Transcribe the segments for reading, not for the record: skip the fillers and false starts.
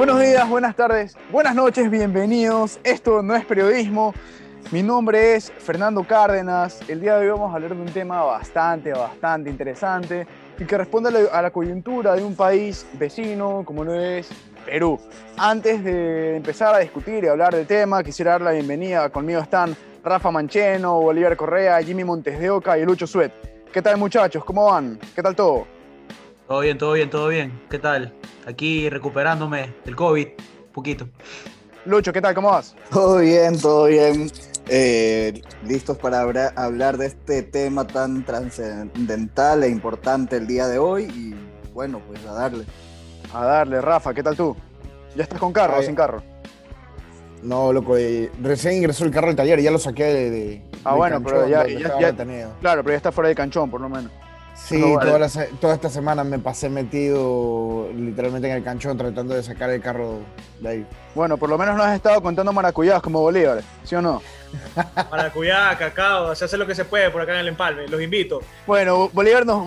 Buenos días, buenas tardes, buenas noches, bienvenidos. Esto no es periodismo. Mi nombre es Fernando Cárdenas. El día de hoy vamos a hablar de un tema bastante interesante y que responde a la coyuntura de un país vecino como lo es Perú. Antes de empezar a discutir y hablar del tema, quisiera dar la bienvenida. Conmigo están Rafa Mancheno, Bolívar Correa, Jimmy Montes de Oca y Lucho Suet. ¿Qué tal, muchachos? ¿Cómo van? ¿Qué tal todo? Todo bien. ¿Qué tal? Aquí recuperándome del COVID, un poquito. Lucho, ¿qué tal? ¿Cómo vas? Todo bien. Listos para hablar de este tema tan trascendental e importante el día de hoy. Y bueno, pues a darle. Rafa, ¿qué tal tú? ¿Ya estás con carro o sin carro? No, loco, recién ingresó el carro al taller y ya lo saqué de bueno, canchón, pero ya claro, pero ya está fuera de canchón, por lo menos. Sí, no, vale. Toda esta semana me pasé metido literalmente en el canchón tratando de sacar el carro de ahí. Bueno, por lo menos no has estado contando maracuyás como Bolívar, ¿sí o no? Maracuyá, cacao, se hace lo que se puede por acá en el Empalme, los invito. Bueno, Bolívar nos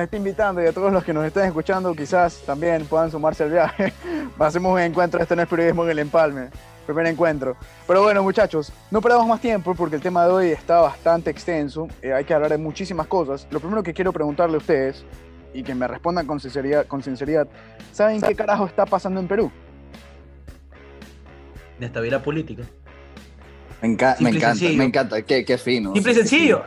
está invitando y a todos los que nos están escuchando quizás también puedan sumarse al viaje. Hacemos un encuentro, esto no es periodismo en el Empalme. Primer encuentro. Pero bueno, muchachos, no perdamos más tiempo porque el tema de hoy está bastante extenso. Hay que hablar de muchísimas cosas. Lo primero que quiero preguntarle a ustedes, y que me respondan con sinceridad, ¿saben qué carajo está pasando en Perú? Inestabilidad política. Me encanta. Qué fino. Simple y sencillo.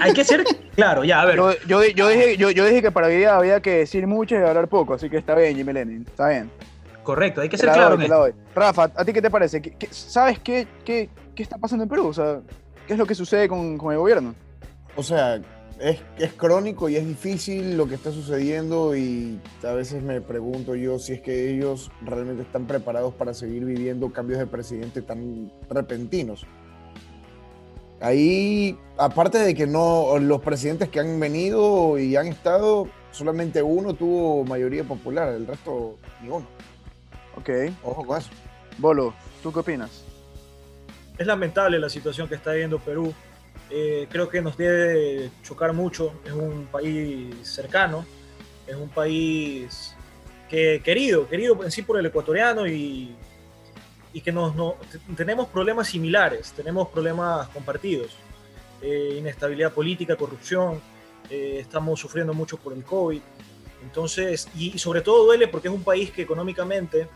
Hay que ser claro, ya, a ver. Yo dije que para hoy día había que decir mucho y hablar poco, así que está bien, Jimmy Lenin, está bien. Correcto, hay que ser claro. Rafa, ¿a ti qué te parece? ¿Sabes qué está pasando en Perú? O sea, ¿qué es lo que sucede con el gobierno? O sea, es crónico y es difícil lo que está sucediendo y a veces me pregunto yo si es que ellos realmente están preparados para seguir viviendo cambios de presidente tan repentinos. Ahí, aparte de que no, los presidentes que han venido y han estado, solamente uno tuvo mayoría popular, el resto ni uno. Ok. Ojo con eso. Bolo, ¿tú qué opinas? Es lamentable la situación que está viviendo Perú. Creo que nos debe chocar mucho. Es un país cercano. Es un país que querido en sí por el ecuatoriano y que tenemos problemas similares, tenemos problemas compartidos. Inestabilidad política, corrupción. Estamos sufriendo mucho por el COVID. Entonces, y sobre todo duele porque es un país que económicamente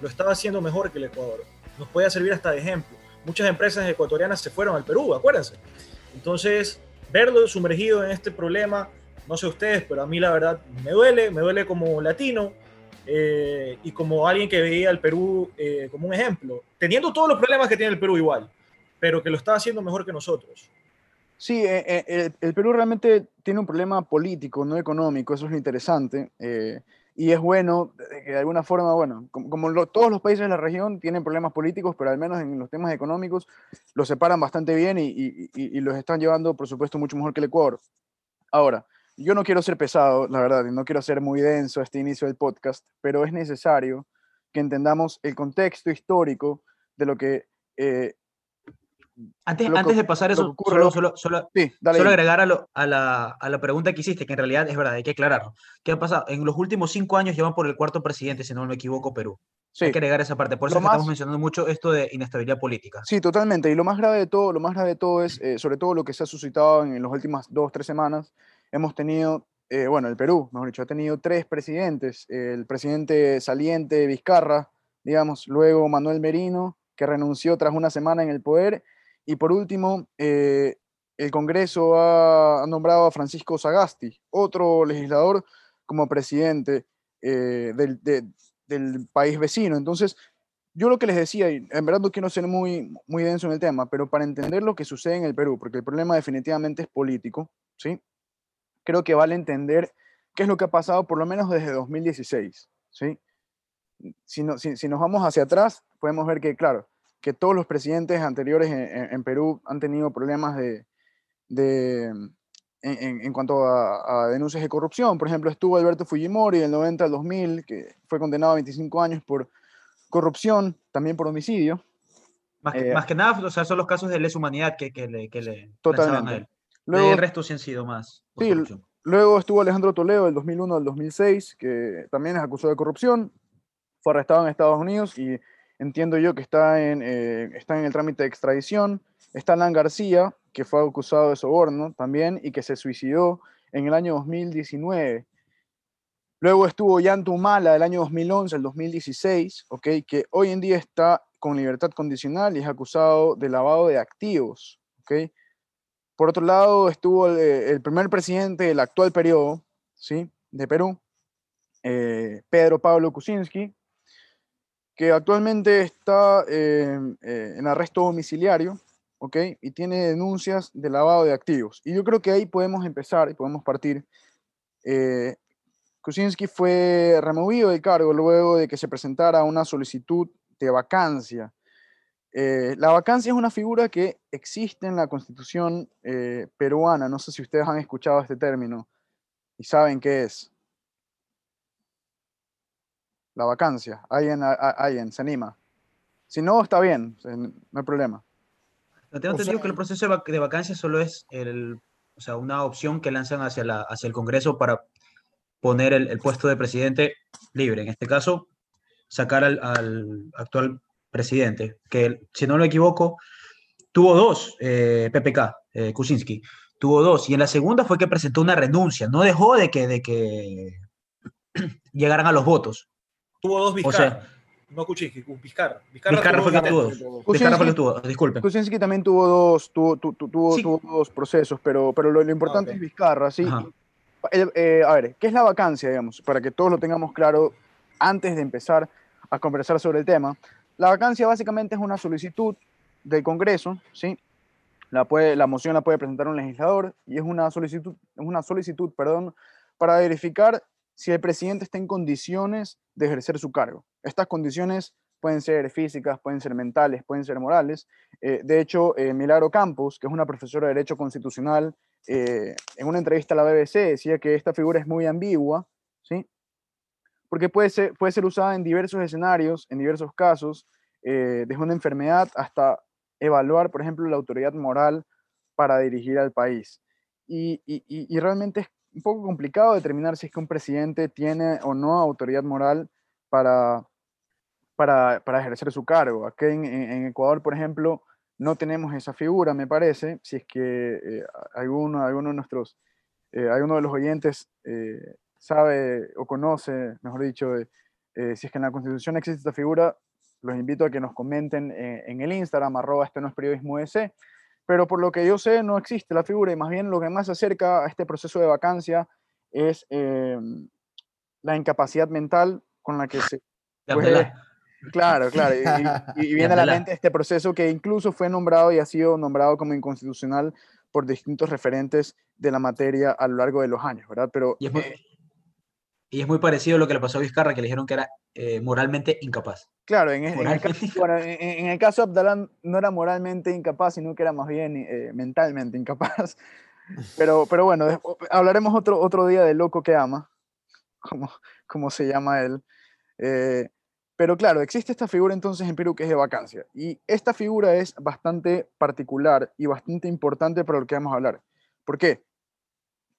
lo estaba haciendo mejor que el Ecuador. Nos puede servir hasta de ejemplo. Muchas empresas ecuatorianas se fueron al Perú, acuérdense. Entonces, verlo sumergido en este problema, no sé ustedes, pero a mí la verdad me duele como latino y como alguien que veía al Perú como un ejemplo, teniendo todos los problemas que tiene el Perú igual, pero que lo estaba haciendo mejor que nosotros. Sí, el Perú realmente tiene un problema político, no económico, eso es lo interesante. Y es bueno, de alguna forma, bueno, como todos los países de la región tienen problemas políticos, pero al menos en los temas económicos los separan bastante bien y los están llevando, por supuesto, mucho mejor que el Ecuador. Ahora, yo no quiero ser pesado, la verdad, y no quiero ser muy denso a este inicio del podcast, pero es necesario que entendamos el contexto histórico de lo que... Antes de pasar eso, solo agregar a la pregunta que hiciste, que en realidad es verdad, hay que aclararlo. ¿Qué ha pasado? En los últimos 5 años llevan por el 4.º presidente, si no me equivoco, Perú. Sí. Hay que agregar esa parte, por eso estamos mencionando mucho esto de inestabilidad política. Sí, totalmente, y lo más grave de todo es, sobre todo lo que se ha suscitado en las últimas 2-3 semanas, hemos tenido, el Perú, mejor dicho, ha tenido 3 presidentes, el presidente saliente Vizcarra, digamos, luego Manuel Merino, que renunció tras una semana en el poder. Y por último, el Congreso ha nombrado a Francisco Sagasti, otro legislador, como presidente del país vecino. Entonces, yo lo que les decía, y en verdad no quiero ser muy denso en el tema, pero para entender lo que sucede en el Perú, porque el problema definitivamente es político, ¿sí? Creo que vale entender qué es lo que ha pasado por lo menos desde 2016, ¿sí? Si nos vamos hacia atrás, podemos ver que, claro, que todos los presidentes anteriores en Perú han tenido problemas en cuanto a denuncias de corrupción. Por ejemplo, estuvo Alberto Fujimori del 90 al 2000, que fue condenado a 25 años por corrupción, también por homicidio. Más que nada, o sea, son los casos de lesa humanidad que le totalmente. A él. Luego, el resto sí han sido más por corrupción. Luego estuvo Alejandro Toledo del 2001 al 2006, que también es acusado de corrupción. fue arrestado en Estados Unidos y entiendo yo que está en el trámite de extradición. Está Alan García, que fue acusado de soborno también y que se suicidó en el año 2019. Luego estuvo Ollanta Humala del año 2011 al 2016, ¿okay? Que hoy en día está con libertad condicional y es acusado de lavado de activos. ¿Okay? Por otro lado estuvo el primer presidente del actual periodo, ¿sí? de Perú, Pedro Pablo Kuczynski, que actualmente está en arresto domiciliario, ¿okay? y tiene denuncias de lavado de activos. Y yo creo que ahí podemos empezar y podemos partir. Kuczynski fue removido del cargo luego de que se presentara una solicitud de vacancia. La vacancia es una figura que existe en la Constitución peruana. No sé si ustedes han escuchado este término y saben qué es. La vacancia. ¿Alguien se anima? Si no, está bien, no hay problema. No tengo entendido que el proceso de vacancia solo es una opción que lanzan hacia el Congreso para poner el puesto de presidente libre. En este caso, sacar al actual presidente, que si no me equivoco, tuvo dos Kuczynski, tuvo dos, y en la segunda fue que presentó una renuncia, no dejó de que llegaran a los votos. Tuvo dos Vizcarra, no Kuczynski, Vizcarra. Vizcarra fue el que tuvo dos, disculpen. Kuczynski también tuvo dos procesos, pero lo importante es Vizcarra, ¿sí? A ver, ¿qué es la vacancia, digamos? Para que todos lo tengamos claro antes de empezar a conversar sobre el tema. La vacancia básicamente es una solicitud del Congreso, ¿sí? La moción la puede presentar un legislador y es una solicitud, para verificar si el presidente está en condiciones de ejercer su cargo. Estas condiciones pueden ser físicas, pueden ser mentales, pueden ser morales. De hecho, Milagro Campos, que es una profesora de Derecho Constitucional, en una entrevista a la BBC decía que esta figura es muy ambigua, ¿sí? Porque puede ser usada en diversos escenarios, en diversos casos, desde una enfermedad hasta evaluar, por ejemplo, la autoridad moral para dirigir al país. Y realmente es un poco complicado determinar si es que un presidente tiene o no autoridad moral para ejercer su cargo. Aquí en Ecuador, por ejemplo, no tenemos esa figura, me parece, si es que alguno de los oyentes sabe o conoce, mejor dicho, si es que en la Constitución existe esta figura, los invito a que nos comenten en el Instagram, @estonoesperiodismoec, pero por lo que yo sé no existe la figura, y más bien lo que más se acerca a este proceso de vacancia es la incapacidad mental con la que se... Claro, y viene a la mente este proceso que incluso fue nombrado y ha sido nombrado como inconstitucional por distintos referentes de la materia a lo largo de los años, ¿verdad? Pero, y es muy parecido a lo que le pasó a Vizcarra, que le dijeron que era moralmente incapaz. Claro, en el caso de Abdalán no era moralmente incapaz, sino que era más bien mentalmente incapaz. Pero bueno, hablaremos otro día del loco que ama, como se llama él. Pero claro, existe esta figura entonces en Perú que es de vacancia, y esta figura es bastante particular y bastante importante para lo que vamos a hablar. ¿Por qué?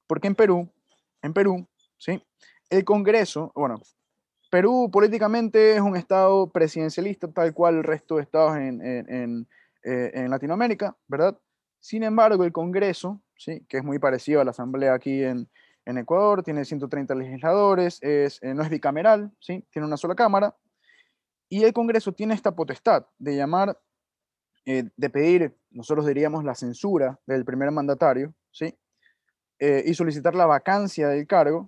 Porque en Perú, ¿sí? El Congreso, Perú políticamente es un estado presidencialista tal cual el resto de estados en Latinoamérica, ¿verdad? Sin embargo, el Congreso, ¿sí? que es muy parecido a la Asamblea aquí en Ecuador, tiene 130 legisladores, no es bicameral, ¿sí? tiene una sola cámara. Y el Congreso tiene esta potestad de llamar, de pedir, nosotros diríamos la censura del primer mandatario, ¿sí? Y solicitar la vacancia del cargo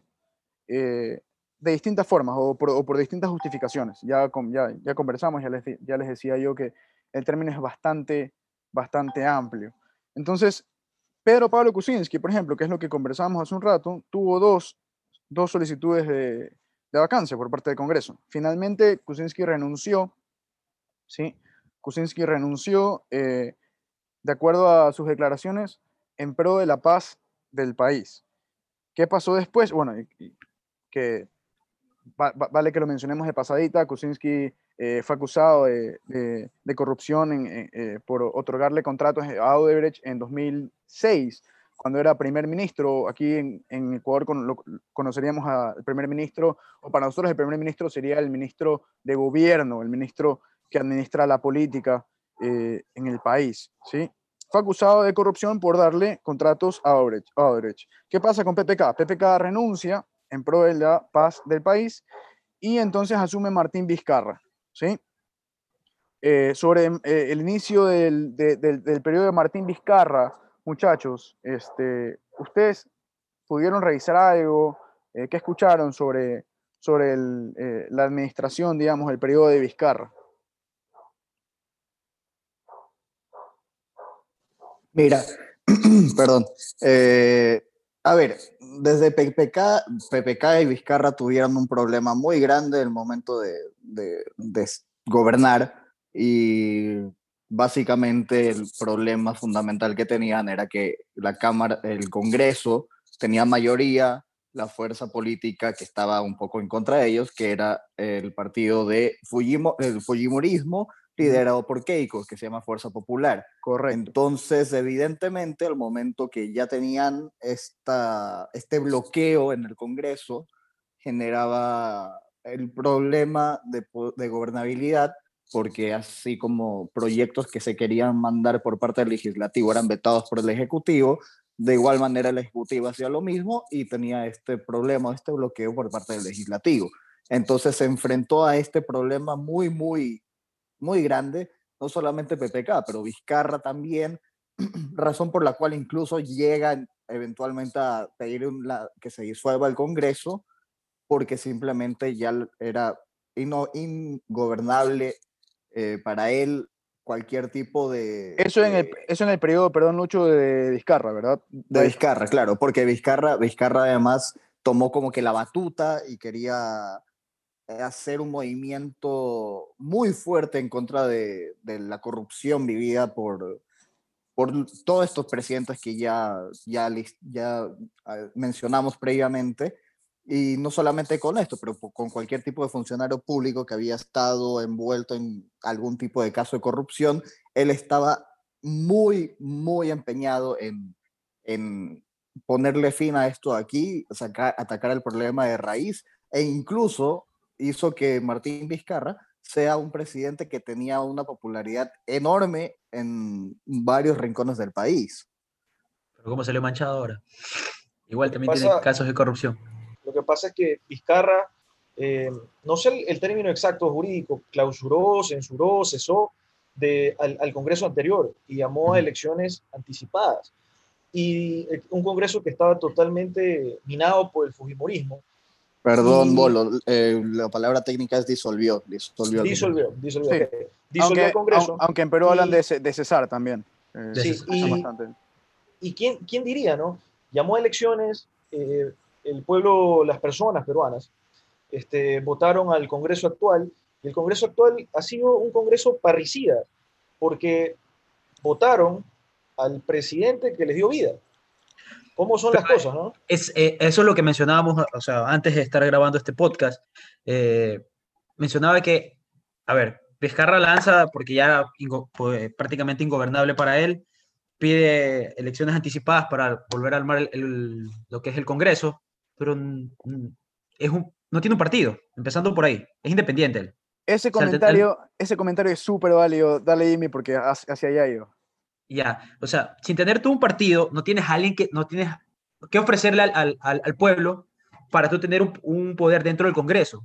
de distintas formas o por distintas justificaciones. Ya conversamos, ya les decía yo que el término es bastante amplio. Entonces, Pedro Pablo Kuczynski, por ejemplo, que es lo que conversamos hace un rato, tuvo dos solicitudes de vacancia por parte del Congreso. Finalmente, Kuczynski renunció, ¿sí? De acuerdo a sus declaraciones, en pro de la paz del país. ¿Qué pasó después? Bueno, vale que lo mencionemos de pasadita, Kuczynski fue acusado de corrupción por otorgarle contratos a Odebrecht en 2006, cuando era primer ministro, aquí en Ecuador conoceríamos al primer ministro, o para nosotros el primer ministro sería el ministro de gobierno, el ministro que administra la política en el país, ¿sí? Fue acusado de corrupción por darle contratos a Odebrecht. ¿Qué pasa con PPK? PPK renuncia en pro de la paz del país y entonces asume Martín Vizcarra, ¿sí? Sobre el inicio del periodo de Martín Vizcarra, muchachos, ¿ustedes pudieron revisar algo? ¿Qué escucharon sobre la administración, digamos, del periodo de Vizcarra? Mira, perdón, a ver, desde PPK y Vizcarra tuvieron un problema muy grande en el momento de gobernar, y básicamente el problema fundamental que tenían era que la Cámara, el Congreso tenía mayoría, la fuerza política que estaba un poco en contra de ellos, que era el partido de el fujimorismo, liderado por Keiko, que se llama Fuerza Popular. Correcto. Entonces, evidentemente, al momento que ya tenían este bloqueo en el Congreso, generaba el problema de gobernabilidad, porque así como proyectos que se querían mandar por parte del legislativo eran vetados por el ejecutivo, de igual manera el ejecutivo hacía lo mismo y tenía este problema, este bloqueo por parte del legislativo. Entonces se enfrentó a este problema muy, muy, muy grande, no solamente PPK, pero Vizcarra también, razón por la cual incluso llegan eventualmente a pedir que se disuelva el Congreso, porque simplemente ya era ingobernable para él cualquier tipo de... Eso en el periodo, perdón Lucho, de Vizcarra, ¿verdad? De Vizcarra, claro, porque Vizcarra además tomó como que la batuta y quería hacer un movimiento muy fuerte en contra de la corrupción vivida por todos estos presidentes que ya mencionamos previamente, y no solamente con esto, pero con cualquier tipo de funcionario público que había estado envuelto en algún tipo de caso de corrupción. Él estaba muy, muy empeñado en ponerle fin a esto aquí, atacar el problema de raíz, e incluso hizo que Martín Vizcarra sea un presidente que tenía una popularidad enorme en varios rincones del país. Pero ¿cómo se le ha manchado ahora? Igual también tiene casos de corrupción. Lo que pasa es que Vizcarra, no sé el término exacto jurídico, clausuró, censuró, cesó al Congreso anterior y llamó a elecciones anticipadas. Y un Congreso que estaba totalmente minado por el fujimorismo. Perdón, Bolo, la palabra técnica es disolvió. Disolvió. Sí. Disolvió el Congreso. Aunque en Perú hablan de cesar también. Sí, y ¿quién diría, no? Llamó a elecciones, el pueblo, las personas peruanas, votaron al Congreso actual, y el Congreso actual ha sido un Congreso parricida, porque votaron al presidente que les dio vida. ¿Cómo son las cosas, no? Eso es lo que mencionábamos, o sea, antes de estar grabando este podcast, mencionaba que, a ver, Vizcarra lanza, porque ya prácticamente ingobernable para él, pide elecciones anticipadas para volver a armar lo que es el Congreso, pero no tiene un partido, empezando por ahí, es independiente él. Ese comentario es súper válido, dale Jimmy, porque hacia allá yo. Ya, o sea, sin tener tú un partido, no tienes a alguien que ofrecerle al pueblo para tú tener un poder dentro del Congreso.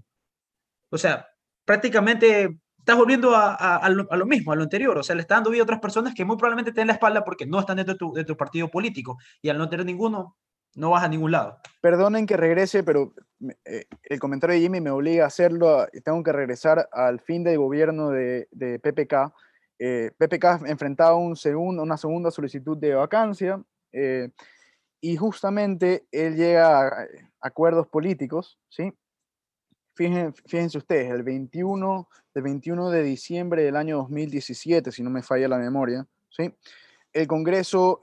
O sea, prácticamente estás volviendo a lo mismo, a lo anterior. O sea, le estás dando vida a otras personas que muy probablemente te den la espalda porque no están dentro de tu partido político. Y al no tener ninguno, no vas a ningún lado. Perdonen que regrese, pero el comentario de Jimmy me obliga a hacerlo. Tengo que regresar al fin del gobierno de PPK. PPK enfrentaba una segunda solicitud de vacancia, y justamente él llega a acuerdos políticos, ¿sí? Fíjense ustedes, el 21 de diciembre del año 2017, si no me falla la memoria, ¿sí? El Congreso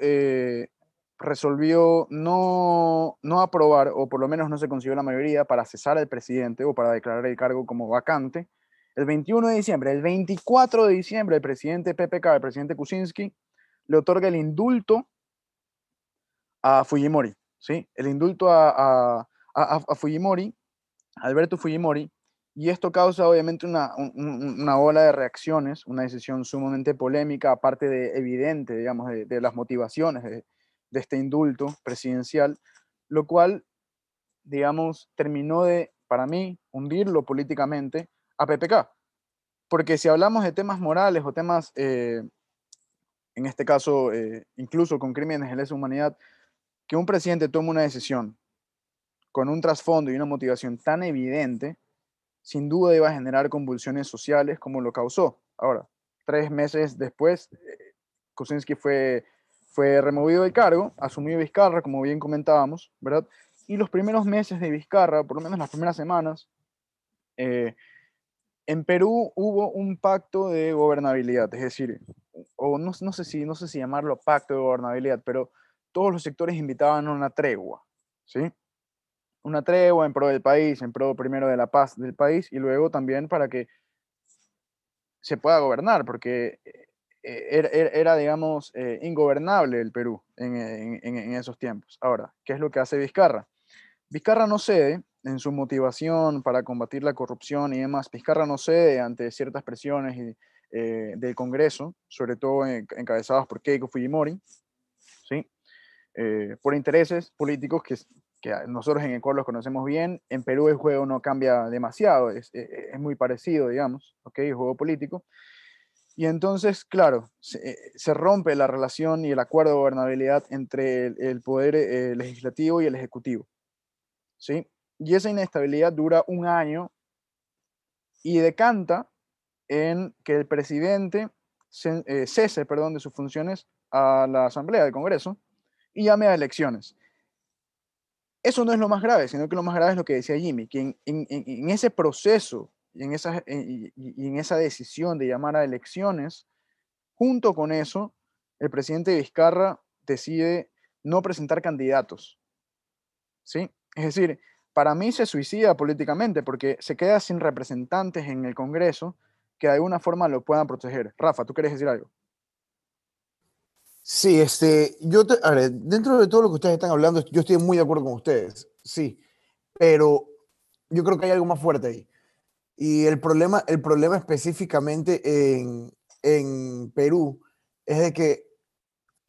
resolvió no aprobar, o por lo menos no se consiguió la mayoría para cesar al presidente o para declarar el cargo como vacante. El 21 de diciembre, el 24 de diciembre, el presidente PPK, el presidente Kuczynski, le otorga el indulto a Fujimori, ¿sí? El indulto a Fujimori, Alberto Fujimori, y esto causa obviamente una ola de reacciones, una decisión sumamente polémica, aparte de evidente, digamos, de las motivaciones de este indulto presidencial, lo cual, digamos, terminó de, para mí, hundirlo políticamente a PPK. Porque si hablamos de temas morales o temas, en este caso, incluso con crímenes de lesa humanidad, que un presidente tome una decisión con un trasfondo y una motivación tan evidente, sin duda iba a generar convulsiones sociales como lo causó. Ahora, 3 meses después, Kuczynski fue removido del cargo, asumió Vizcarra, como bien comentábamos, ¿verdad? Y los primeros meses de Vizcarra, por lo menos las primeras semanas, en Perú hubo un pacto de gobernabilidad, es decir, o no sé si llamarlo pacto de gobernabilidad, pero todos los sectores invitaban a una tregua, ¿sí? Una tregua en pro del país, en pro primero de la paz del país y luego también para que se pueda gobernar, porque era digamos, ingobernable el Perú en esos tiempos. Ahora, ¿qué es lo que hace Vizcarra? Vizcarra no cede en su motivación para combatir la corrupción y demás. Vizcarra no cede ante ciertas presiones del Congreso, sobre todo encabezadas por Keiko Fujimori, ¿sí? Por intereses políticos que nosotros en Ecuador los conocemos bien. En Perú el juego no cambia demasiado, es muy parecido, digamos, ¿okay? El juego político. Y entonces, claro, se rompe la relación y el acuerdo de gobernabilidad entre el poder legislativo y el ejecutivo, ¿sí? Y esa inestabilidad dura 1 año y decanta en que el presidente cese de sus funciones a la Asamblea del Congreso y llame a elecciones. Eso no es lo más grave, sino que lo más grave es lo que decía Jimmy, que en ese proceso y en esa decisión de llamar a elecciones, junto con eso, el presidente Vizcarra decide no presentar candidatos, ¿sí? Es decir, para mí se suicida políticamente porque se queda sin representantes en el Congreso que de alguna forma lo puedan proteger. Rafa, ¿tú quieres decir algo? Sí, a ver, dentro de todo lo que ustedes están hablando, yo estoy muy de acuerdo con ustedes, sí, pero yo creo que hay algo más fuerte ahí. Y el problema específicamente en Perú es de que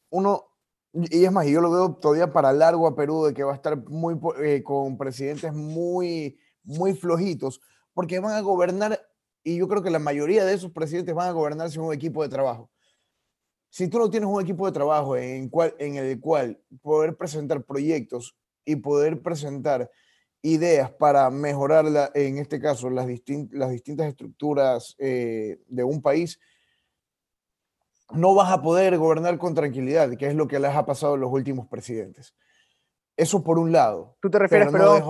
uno, y es más, yo lo veo todavía para largo a Perú, de que va a estar muy, con presidentes muy, muy flojitos, porque van a gobernar, y yo creo que la mayoría de esos presidentes van a gobernar sin un equipo de trabajo. Si tú no tienes un equipo de trabajo en el cual poder presentar proyectos y poder presentar ideas para mejorar, en este caso, las distintas estructuras de un país, no vas a poder gobernar con tranquilidad, que es lo que les ha pasado a los últimos presidentes. Eso por un lado. ¿Tú te refieres, perdón,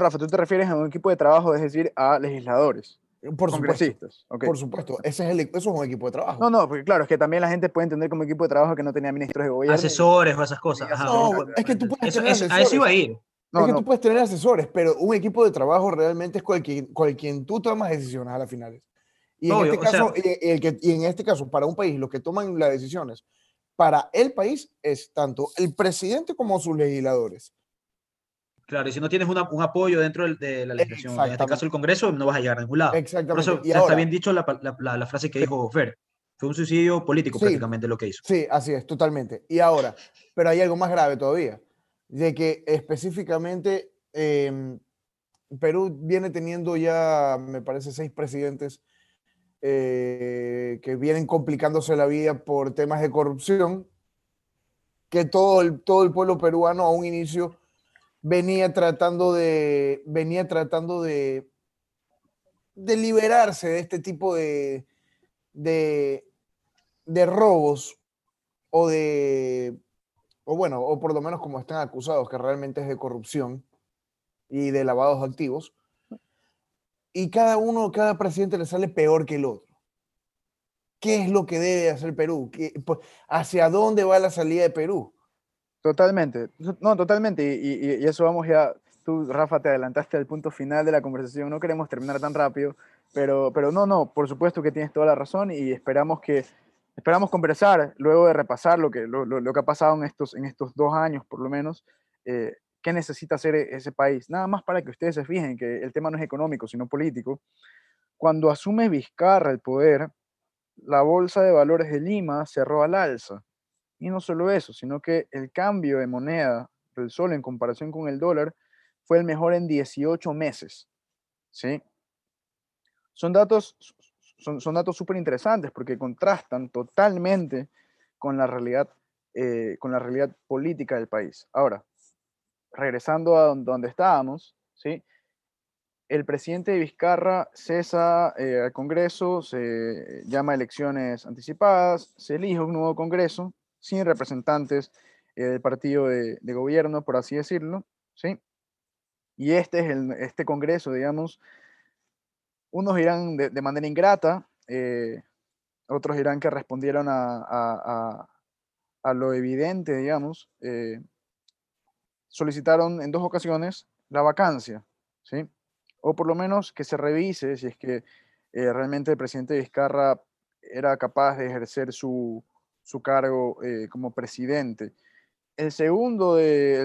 Rafa, tú te refieres a un equipo de trabajo, es decir, a legisladores? Por supuesto, okay. Por supuesto, eso es un equipo de trabajo. No, porque claro, es que también la gente puede entender como equipo de trabajo que no tenía ministros de gobierno. Asesores o esas cosas. Ajá. No, es que tú puedes tener asesores. A eso iba a ir. Tú puedes tener asesores, pero un equipo de trabajo realmente es con quien tú tomas decisiones a las finales. Y en este caso, para un país, los que toman las decisiones para el país es tanto el presidente como sus legisladores. Claro, y si no tienes un apoyo dentro de la legislación, en este caso el Congreso, no vas a llegar a ningún lado. Exactamente. Por eso, está bien dicho la frase que dijo Fer. Fue un suicidio político, sí, prácticamente lo que hizo. Sí, así es, totalmente. Y ahora, pero hay algo más grave todavía, de que específicamente Perú viene teniendo ya, me parece, 6 presidentes que vienen complicándose la vida por temas de corrupción, que todo el pueblo peruano a un inicio venía tratando de liberarse de este tipo de robos o por lo menos como están acusados, que realmente es de corrupción y de lavados de activos, y cada presidente le sale peor que el otro. ¿Qué es lo que debe hacer Perú? ¿Hacia dónde va la salida de Perú? Totalmente, no, totalmente, y eso vamos ya, tú Rafa te adelantaste al punto final de la conversación, no queremos terminar tan rápido, pero no, por supuesto que tienes toda la razón y esperamos que Esperamos conversar, luego de repasar lo que ha pasado en estos 2 años, por lo menos, qué necesita hacer ese país. Nada más para que ustedes se fijen que el tema no es económico, sino político. Cuando asume Vizcarra el poder, la Bolsa de Valores de Lima cerró al alza. Y no solo eso, sino que el cambio de moneda del sol en comparación con el dólar fue el mejor en 18 meses. ¿Sí? Son datos súper interesantes porque contrastan totalmente con la realidad política del país. Ahora, regresando a donde estábamos, ¿sí? El presidente de Vizcarra cesa al Congreso, se llama a elecciones anticipadas, se elige un nuevo Congreso sin representantes del partido de gobierno, por así decirlo, ¿sí? Y este Congreso, digamos, unos dirán de manera ingrata, otros dirán que respondieron a lo evidente, digamos. Solicitaron en 2 ocasiones la vacancia, ¿sí? O por lo menos que se revise si es que realmente el presidente Vizcarra era capaz de ejercer su cargo como presidente. El segundo de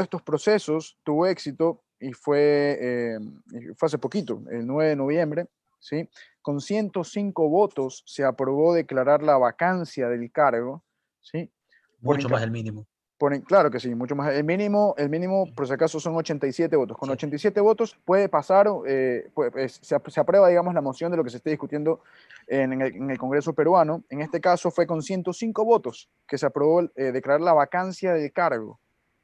estos procesos tuvo éxito y fue hace poquito, el 9 de noviembre, ¿sí? Con 105 votos se aprobó declarar la vacancia del cargo, ¿sí? Mucho más el mínimo. Claro que sí, mucho más. El mínimo, por si acaso, son 87 votos. Con 87 votos puede pasar, se aprueba, digamos, la moción de lo que se esté discutiendo en el Congreso peruano. En este caso fue con 105 votos que se aprobó declarar la vacancia del cargo.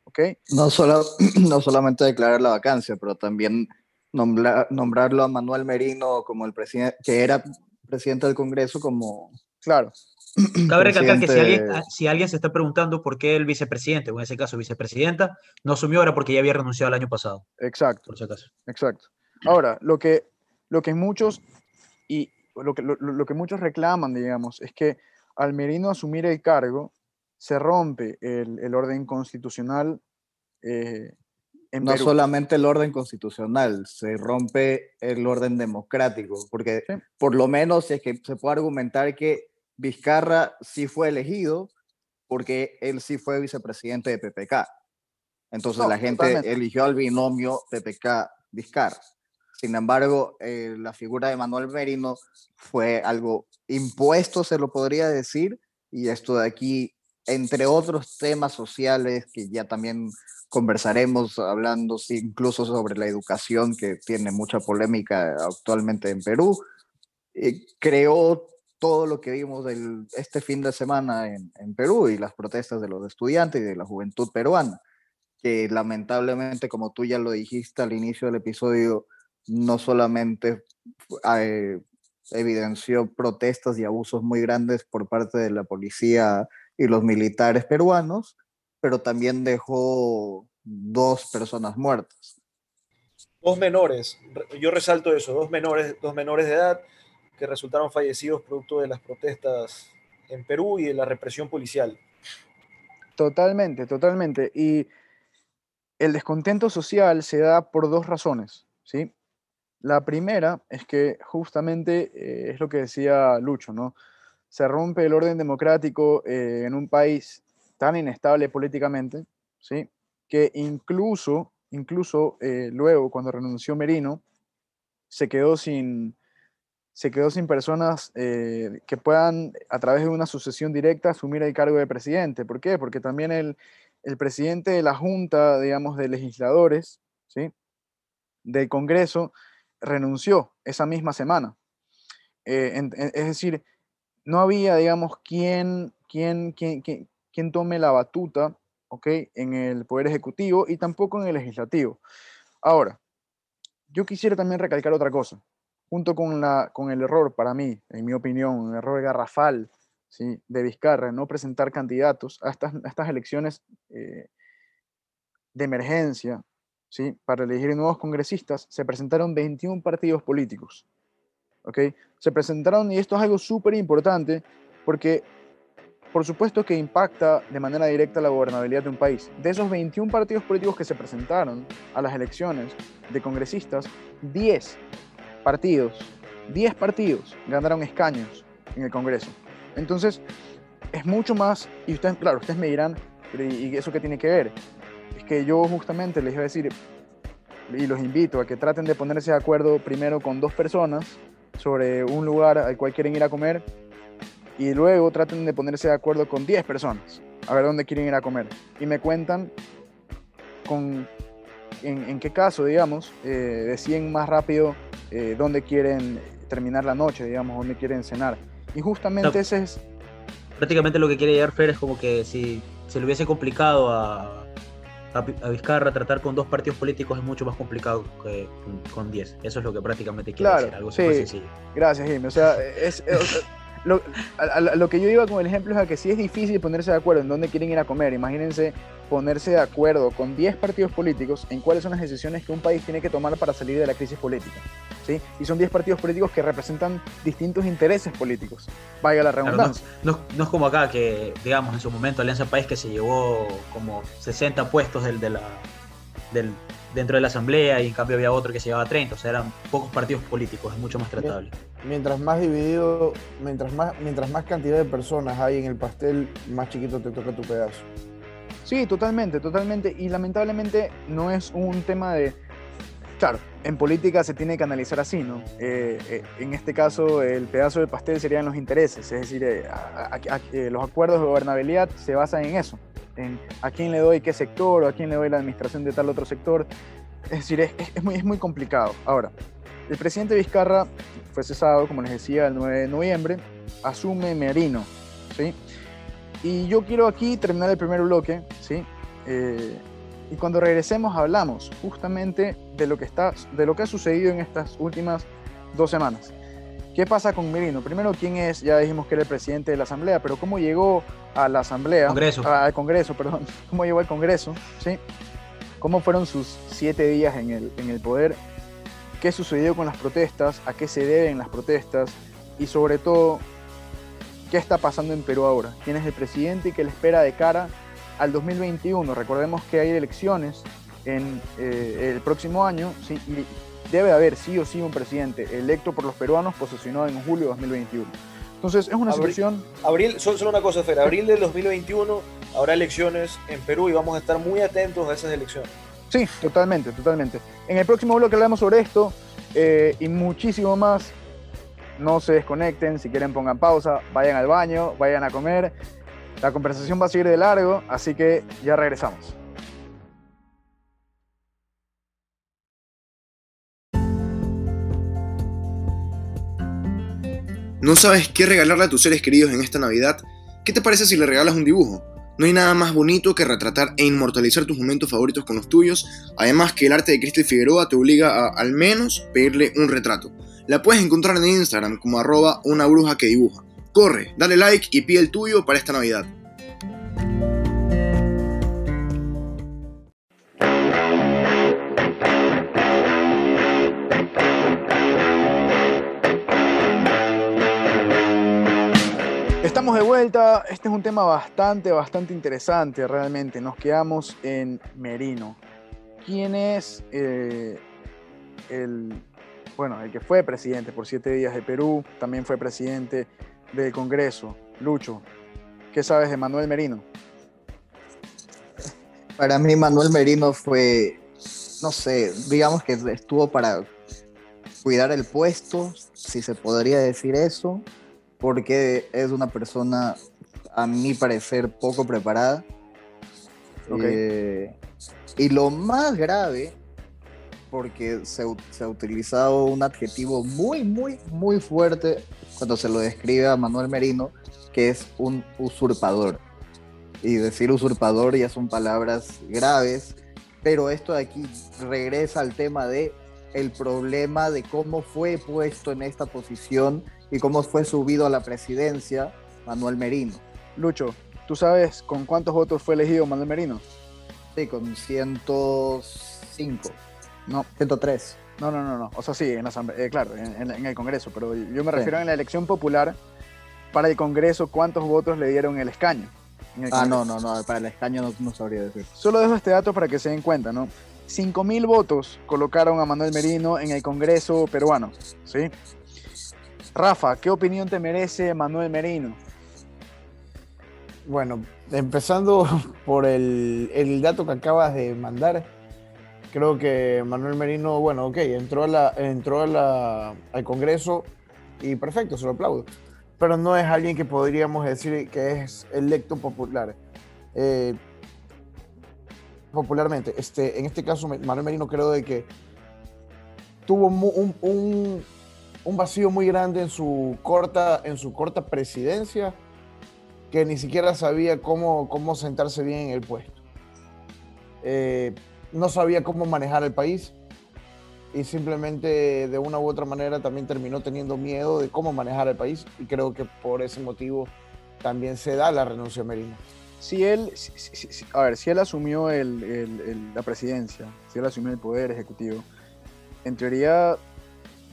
¿Okay? No solamente declarar la vacancia, pero también nombrarlo a Manuel Merino como el presidente, que era presidente del Congreso, como... Claro. Cabe recalcar que si alguien se está preguntando por qué el vicepresidente, o en ese caso vicepresidenta, no asumió ahora porque ya había renunciado el año pasado. Exacto. Por ese caso. Exacto. Ahora, lo que muchos reclaman, digamos, es que al Merino asumir el cargo se rompe el orden constitucional en Perú. No solamente el orden constitucional, se rompe el orden democrático, porque sí, por lo menos es que se puede argumentar que Vizcarra sí fue elegido porque él sí fue vicepresidente de PPK. Entonces la gente totalmente eligió al binomio PPK-Vizcarra. Sin embargo, la figura de Manuel Merino fue algo impuesto, se lo podría decir, y esto de aquí, entre otros temas sociales que ya también conversaremos, hablando incluso sobre la educación, que tiene mucha polémica actualmente en Perú, creó todo lo que vimos este fin de semana en Perú y las protestas de los estudiantes y de la juventud peruana, que lamentablemente, como tú ya lo dijiste al inicio del episodio, no solamente evidenció protestas y abusos muy grandes por parte de la policía y los militares peruanos, pero también dejó 2 personas muertas. 2 menores, yo resalto eso, 2 menores de edad, que resultaron fallecidos producto de las protestas en Perú y de la represión policial. Totalmente, totalmente. Y el descontento social se da por 2 razones, ¿sí? La primera es que justamente es lo que decía Lucho, ¿no? Se rompe el orden democrático en un país tan inestable políticamente, ¿sí? Que incluso luego, cuando renunció Merino, se quedó sin personas que puedan, a través de una sucesión directa, asumir el cargo de presidente. ¿Por qué? Porque también el presidente de la Junta, digamos, de legisladores, ¿sí?, del Congreso, renunció esa misma semana. Es decir, no había, digamos, quien tome la batuta, ¿okay?, en el Poder Ejecutivo y tampoco en el Legislativo. Ahora, yo quisiera también recalcar otra cosa. Junto con el error, para mí, en mi opinión, un error garrafal, ¿sí?, de Vizcarra, no presentar candidatos a estas elecciones de emergencia, ¿sí?, para elegir nuevos congresistas, se presentaron 21 partidos políticos. ¿Okay? Se presentaron, y esto es algo súper importante, porque por supuesto que impacta de manera directa la gobernabilidad de un país. De esos 21 partidos políticos que se presentaron a las elecciones de congresistas, 10 partidos ganaron escaños en el Congreso. Entonces, es mucho más, y ustedes, claro, ustedes me dirán, pero ¿y eso qué tiene que ver? Es que yo justamente les iba a decir, y los invito a que traten de ponerse de acuerdo primero con dos personas sobre un lugar al cual quieren ir a comer, y luego traten de ponerse de acuerdo con 10 personas a ver dónde quieren ir a comer, y me cuentan en qué caso, digamos, deciden más rápido dónde quieren terminar la noche, digamos, dónde quieren cenar. Y justamente no, ese es... Prácticamente lo que quiere llegar Fer es como que si se le hubiese complicado a Vizcarra tratar con dos partidos políticos, es mucho más complicado que con 10. Eso es lo que prácticamente quiere decir, algo súper sencillo. Gracias, Jimmy. O sea, lo que yo iba con el ejemplo es a que sí es difícil ponerse de acuerdo en dónde quieren ir a comer. Imagínense ponerse de acuerdo con 10 partidos políticos en cuáles son las decisiones que un país tiene que tomar para salir de la crisis política, ¿sí? Y son 10 partidos políticos que representan distintos intereses políticos, vaya la redundancia. Claro, no es como acá que, digamos, en su momento Alianza País, que se llevó como 60 puestos dentro de la asamblea, y en cambio había otro que se llevaba 30, o sea, eran pocos partidos políticos, es mucho más tratable. Mientras más dividido, mientras más cantidad de personas hay en el pastel, más chiquito te toca tu pedazo. Sí, totalmente, totalmente, y lamentablemente no es un tema de... Claro, en política se tiene que analizar así, ¿no? En este caso, el pedazo del pastel serían los intereses, es decir, los acuerdos de gobernabilidad se basan en eso, en a quién le doy qué sector, o a quién le doy la administración de tal otro sector. Es decir, es muy complicado. Ahora, el presidente Vizcarra fue cesado, como les decía, el 9 de noviembre, asume Merino, ¿sí? Y yo quiero aquí terminar el primer bloque, ¿sí? Y cuando regresemos hablamos justamente de lo que ha sucedido en estas últimas 2 semanas. ¿Qué pasa con Merino? Primero, ¿quién es? Ya dijimos que era el presidente de la Asamblea, pero ¿cómo llegó a la Asamblea? Al Congreso. ¿Cómo llegó al Congreso? ¿Sí? ¿Cómo fueron sus 7 días en el poder? ¿Qué sucedió con las protestas? ¿A qué se deben las protestas? Y sobre todo, ¿qué está pasando en Perú ahora? ¿Quién es el presidente y qué le espera de cara al 2021? Recordemos que hay elecciones en el próximo año, ¿sí? Y debe haber sí o sí un presidente electo por los peruanos, posesionado en julio de 2021. Entonces es una situación... Solo una cosa, Fer, abril del 2021 habrá elecciones en Perú y vamos a estar muy atentos a esas elecciones. Sí, totalmente, totalmente. En el próximo bloque hablamos sobre esto y muchísimo más. No se desconecten, si quieren pongan pausa, vayan al baño, vayan a comer. La conversación va a seguir de largo, así que ya regresamos. ¿No sabes qué regalarle a tus seres queridos en esta Navidad? ¿Qué te parece si le regalas un dibujo? No hay nada más bonito que retratar e inmortalizar tus momentos favoritos con los tuyos, además que el arte de Cristel Figueroa te obliga a, al menos, pedirle un retrato. La puedes encontrar en Instagram como @unabrujaquedibuja. Corre, dale like y pide el tuyo para esta Navidad. Estamos de vuelta. Este es un tema bastante interesante realmente. Nos quedamos en Merino. ¿Quién es el que fue presidente por 7 días de Perú? También fue presidente del Congreso. Lucho, ¿qué sabes de Manuel Merino? Para mí Manuel Merino fue, no sé, digamos que estuvo para cuidar el puesto, si se podría decir eso, porque es una persona, a mi parecer, poco preparada. Okay. Y lo más grave, porque se ha utilizado un adjetivo muy fuerte cuando se lo describe a Manuel Merino, que es un usurpador. Y decir usurpador ya son palabras graves, pero esto de aquí regresa al tema de el problema de cómo fue puesto en esta posición y cómo fue subido a la presidencia Manuel Merino. Lucho, ¿tú sabes con cuántos votos fue elegido Manuel Merino? Sí, con 105. No, 103. No. O sea, sí, en la asamblea, claro, en el Congreso, pero yo me refiero en la elección popular para el Congreso, ¿cuántos votos le dieron el escaño? No, para el escaño no sabría decir. Solo dejo este dato para que se den cuenta, ¿no? 5.000 votos colocaron a Manuel Merino en el Congreso peruano, ¿sí? Rafa, ¿qué opinión te merece Manuel Merino? Bueno, empezando por el dato que acabas de mandar, creo que Manuel Merino, bueno, ok, entró al Congreso y perfecto, se lo aplaudo, pero no es alguien que podríamos decir que es electo popular. Popularmente, en este caso Manuel Merino creo de que tuvo un vacío muy grande en su corta presidencia, que ni siquiera sabía cómo sentarse bien en el puesto. No sabía cómo manejar el país y simplemente de una u otra manera también terminó teniendo miedo de cómo manejar el país, y creo que por ese motivo también se da la renuncia a Merino. Si él asumió la presidencia, si él asumió el poder ejecutivo, en teoría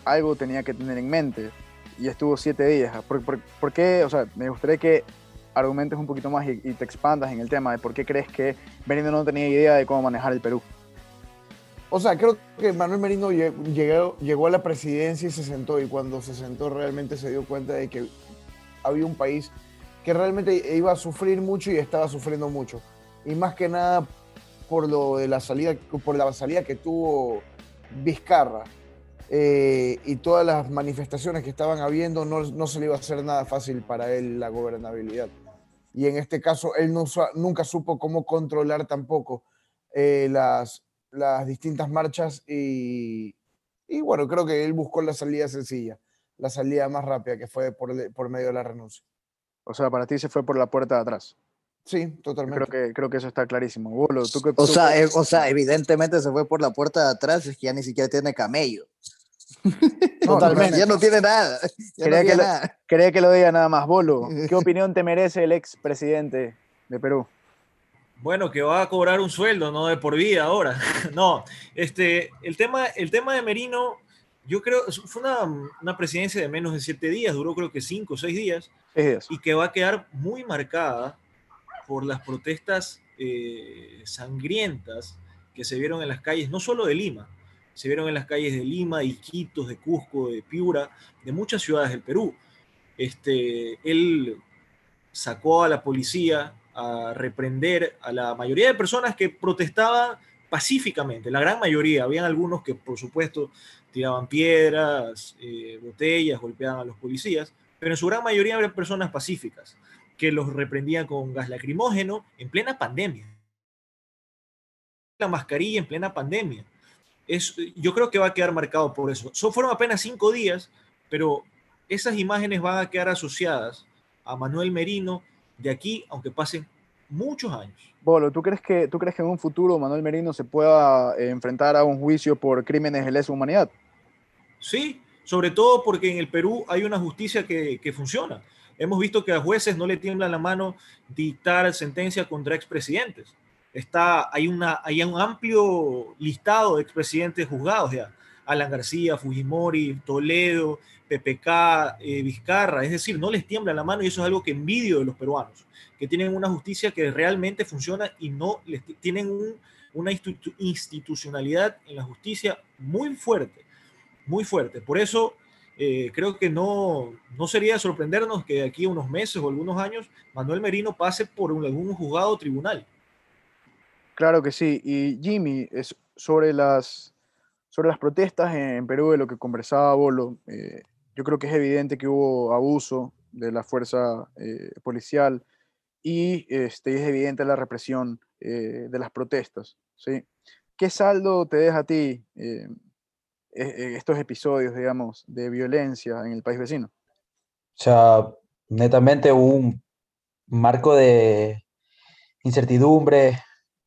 algo tenía que tener en mente, y estuvo 7 días. ¿Por qué? O sea, me gustaría que argumentes un poquito más y te expandas en el tema de por qué crees que Merino no tenía idea de cómo manejar el Perú. O sea, creo que Manuel Merino llegó a la presidencia y se sentó, y cuando se sentó realmente se dio cuenta de que había un país que realmente iba a sufrir mucho y estaba sufriendo mucho, y más que nada por la salida que tuvo Vizcarra. Y todas las manifestaciones que estaban habiendo, no se le iba a hacer nada fácil para él la gobernabilidad. Y en este caso, él nunca supo cómo controlar tampoco las distintas marchas y bueno, creo que él buscó la salida sencilla, la salida más rápida, que fue por medio de la renuncia. O sea, para ti se fue por la puerta de atrás. Sí, totalmente. Creo que eso está clarísimo. Bolo, o sea, evidentemente se fue por la puerta de atrás, es que ya ni siquiera tiene camello. Totalmente. Ya no tiene nada. Quería que lo diga nada más. Bolo, ¿qué opinión te merece el expresidente de Perú? Bueno, que va a cobrar un sueldo, no de por vida ahora. No, el tema de Merino, yo creo, fue una presidencia de menos de 7 días, duró creo que 5 o 6 días, y que va a quedar muy marcada por las protestas sangrientas que se vieron en las calles, no solo de Lima, se vieron en las calles de Lima, de Iquitos, de Cusco, de Piura, de muchas ciudades del Perú. Él sacó a la policía a reprender a la mayoría de personas que protestaban pacíficamente, la gran mayoría. Habían algunos que, por supuesto, tiraban piedras, botellas, golpeaban a los policías, pero en su gran mayoría eran personas pacíficas, que los reprendían con gas lacrimógeno en plena pandemia. La mascarilla en plena pandemia. Yo creo que va a quedar marcado por eso. Fueron apenas 5 días, pero esas imágenes van a quedar asociadas a Manuel Merino de aquí, aunque pasen muchos años. Bolo, ¿tú crees que en un futuro Manuel Merino se pueda enfrentar a un juicio por crímenes de lesa humanidad? Sí, sobre todo porque en el Perú hay una justicia que funciona. Hemos visto que a jueces no le tiemblan la mano dictar sentencia contra expresidentes. Hay un amplio listado de expresidentes juzgados ya. Alan García, Fujimori, Toledo, PPK, Vizcarra. Es decir, no les tiembla la mano, y eso es algo que envidio de los peruanos, que tienen una justicia que realmente funciona y no les tienen una institucionalidad en la justicia muy fuerte, muy fuerte. Por eso creo que no sería sorprendernos que de aquí a unos meses o algunos años Manuel Merino pase por algún juzgado o tribunal. Claro que sí. Y Jimmy, sobre las protestas en Perú, de lo que conversaba Bolo, yo creo que es evidente que hubo abuso de la fuerza policial, y es evidente la represión de las protestas, ¿sí? ¿Qué saldo te deja a ti estos episodios, digamos, de violencia en el país vecino? O sea, netamente un marco de incertidumbre,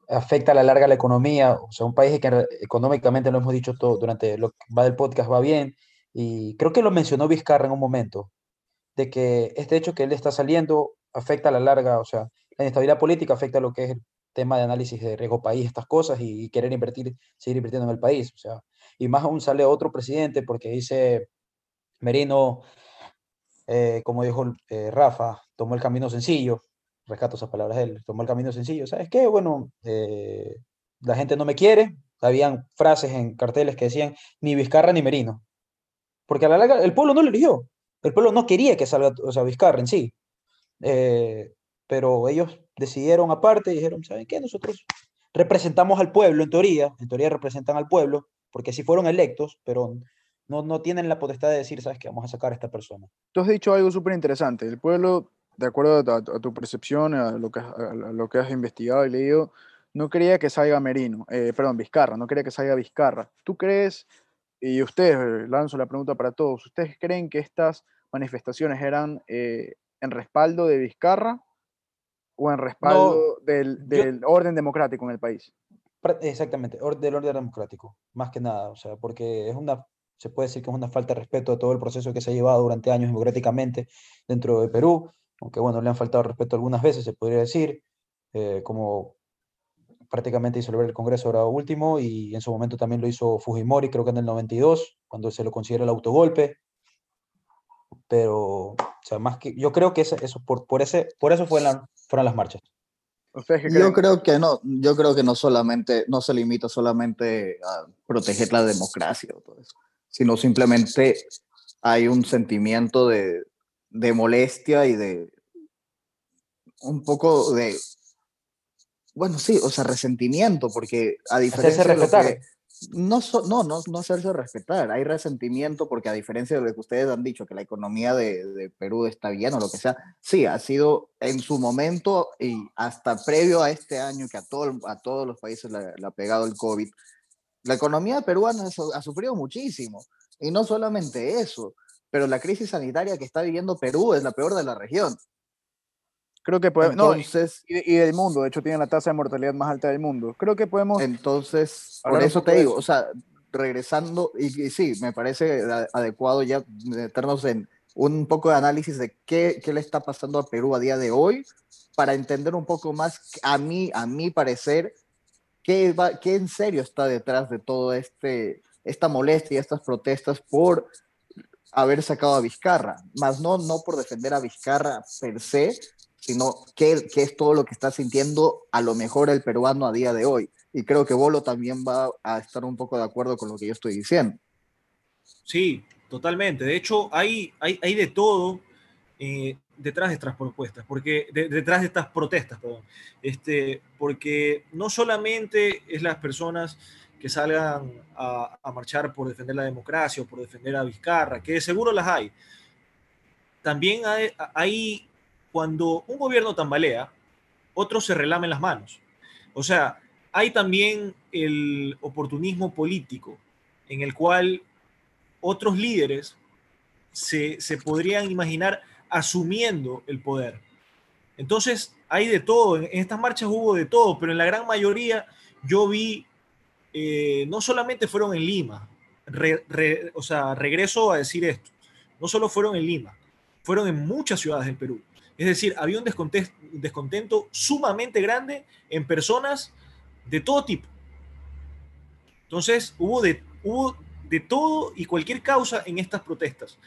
afecta a la larga la economía, o sea, un país que económicamente, lo hemos dicho todo durante lo que va del podcast, va bien, y creo que lo mencionó Vizcarra en un momento, de que este hecho que él está saliendo afecta a la larga, o sea, la inestabilidad política afecta a lo que es el tema de análisis de riesgo país, estas cosas, y querer seguir invirtiendo en el país, o sea, y más aún sale otro presidente, porque dice Merino, como dijo Rafa, tomó el camino sencillo. Rescato esas palabras de él, tomó el camino sencillo. ¿Sabes qué? Bueno, la gente no me quiere. Habían frases en carteles que decían ni Vizcarra ni Merino. Porque a la larga el pueblo no lo eligió. El pueblo no quería que salga, o sea, Vizcarra en sí. pero ellos decidieron aparte y dijeron, ¿saben qué? Nosotros representamos al pueblo, en teoría representan al pueblo, porque sí fueron electos, pero no tienen la potestad de decir, ¿sabes qué? Vamos a sacar a esta persona. Tú has dicho algo súper interesante. El pueblo, de acuerdo a tu percepción, a lo que has investigado y leído, no quería que salga Vizcarra, no quería que salga Vizcarra. ¿Tú crees, y ustedes, lanzo la pregunta para todos, ¿ustedes creen que estas manifestaciones eran en respaldo de Vizcarra o en respaldo del orden democrático en el país? Exactamente, del orden democrático, más que nada, o sea, porque se puede decir que es una falta de respeto a todo el proceso que se ha llevado durante años democráticamente dentro de Perú, aunque bueno, le han faltado respeto algunas veces, se podría decir, como prácticamente disolver el Congreso ahora último, y en su momento también lo hizo Fujimori, creo que en el 92, cuando se lo considera el autogolpe, pero, o sea, más que, yo creo que por eso fueron las marchas. Yo creo que no, no se limita solamente a proteger la democracia, pues, sino simplemente hay un sentimiento de molestia y de un poco de, bueno, sí, o sea, resentimiento, porque a diferencia de lo que, no hacerse respetar, hay resentimiento porque a diferencia de lo que ustedes han dicho, que la economía de Perú está bien o lo que sea, sí, ha sido en su momento y hasta previo a este año que a todos los países le ha pegado el COVID, la economía peruana ha sufrido muchísimo, y no solamente eso, pero la crisis sanitaria que está viviendo Perú es la peor de la región. Creo que podemos, entonces, y del mundo, de hecho tienen la tasa de mortalidad más alta del mundo. Creo que podemos... Entonces, por eso te digo, o sea, regresando, y sí, me parece adecuado ya meternos en un poco de análisis de qué le está pasando a Perú a día de hoy, para entender un poco más, a mi parecer, qué en serio está detrás de todo esta molestia, estas protestas por haber sacado a Vizcarra, más no por defender a Vizcarra per se, sino qué es todo lo que está sintiendo a lo mejor el peruano a día de hoy. Y creo que Bolo también va a estar un poco de acuerdo con lo que yo estoy diciendo. Sí, totalmente. De hecho, hay de todo detrás de estas propuestas, porque, detrás de estas protestas, perdón. Porque no solamente es las personas que salgan a marchar por defender la democracia o por defender a Vizcarra, que seguro las hay. También hay cuando un gobierno tambalea, otros se relamen las manos. O sea, hay también el oportunismo político en el cual otros líderes se podrían imaginar asumiendo el poder. Entonces, hay de todo. En estas marchas hubo de todo, pero en la gran mayoría yo vi, no solamente fueron en Lima, regreso a decir esto, no solo fueron en Lima, fueron en muchas ciudades del Perú. Es decir, había un descontento sumamente grande en personas de todo tipo. Entonces, hubo de todo y cualquier causa en estas protestas,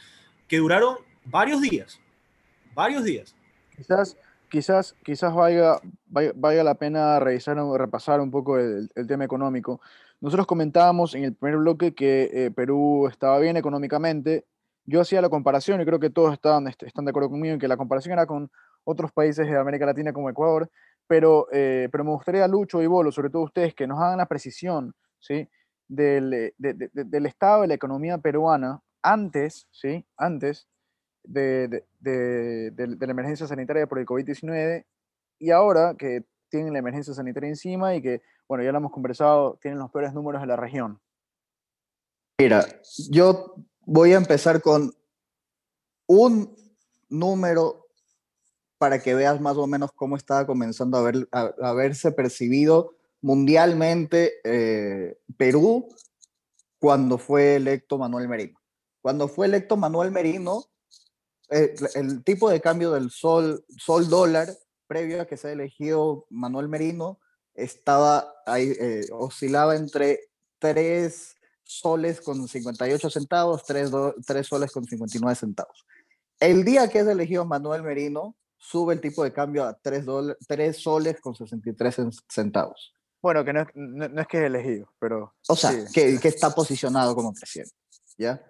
que duraron varios días. Quizás valga la pena repasar un poco el tema económico. Nosotros comentábamos en el primer bloque que Perú estaba bien económicamente. Yo hacía la comparación, y creo que todos están de acuerdo conmigo en que la comparación era con otros países de América Latina como Ecuador, pero me gustaría, Lucho y Bolo, sobre todo ustedes, que nos hagan la precisión, ¿sí?, del estado de la economía peruana antes, ¿sí?, antes de la emergencia sanitaria por el COVID-19, y ahora que tienen la emergencia sanitaria encima y que, bueno, ya lo hemos conversado, tienen los peores números de la región. Mira, yo voy a empezar con un número para que veas más o menos cómo estaba comenzando a verse percibido mundialmente Perú cuando fue electo Manuel Merino. Cuando fue electo Manuel Merino, el tipo de cambio del sol-dólar previo a que se haya elegido Manuel Merino estaba ahí, oscilaba entre 3 soles con 58 centavos, 3 soles con 59 centavos. El día que es elegido Manuel Merino, sube el tipo de cambio a 3 soles con 63 centavos. Bueno, que no es que es elegido, pero... O sea, sí, que está posicionado como presidente, ¿ya?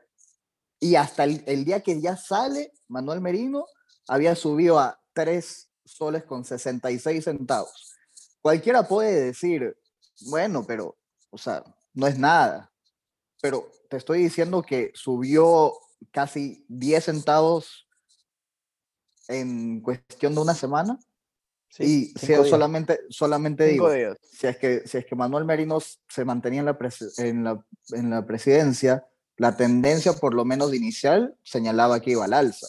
Y hasta el día que ya sale Manuel Merino, había subido a 3 soles con 66 centavos. Cualquiera puede decir, bueno, pero, o sea, no es nada. Pero te estoy diciendo que subió casi 10 centavos en cuestión de una semana. Sí, y si solamente digo, si es que Manuel Merino se mantenía en la presidencia, la tendencia por lo menos inicial señalaba que iba al alza.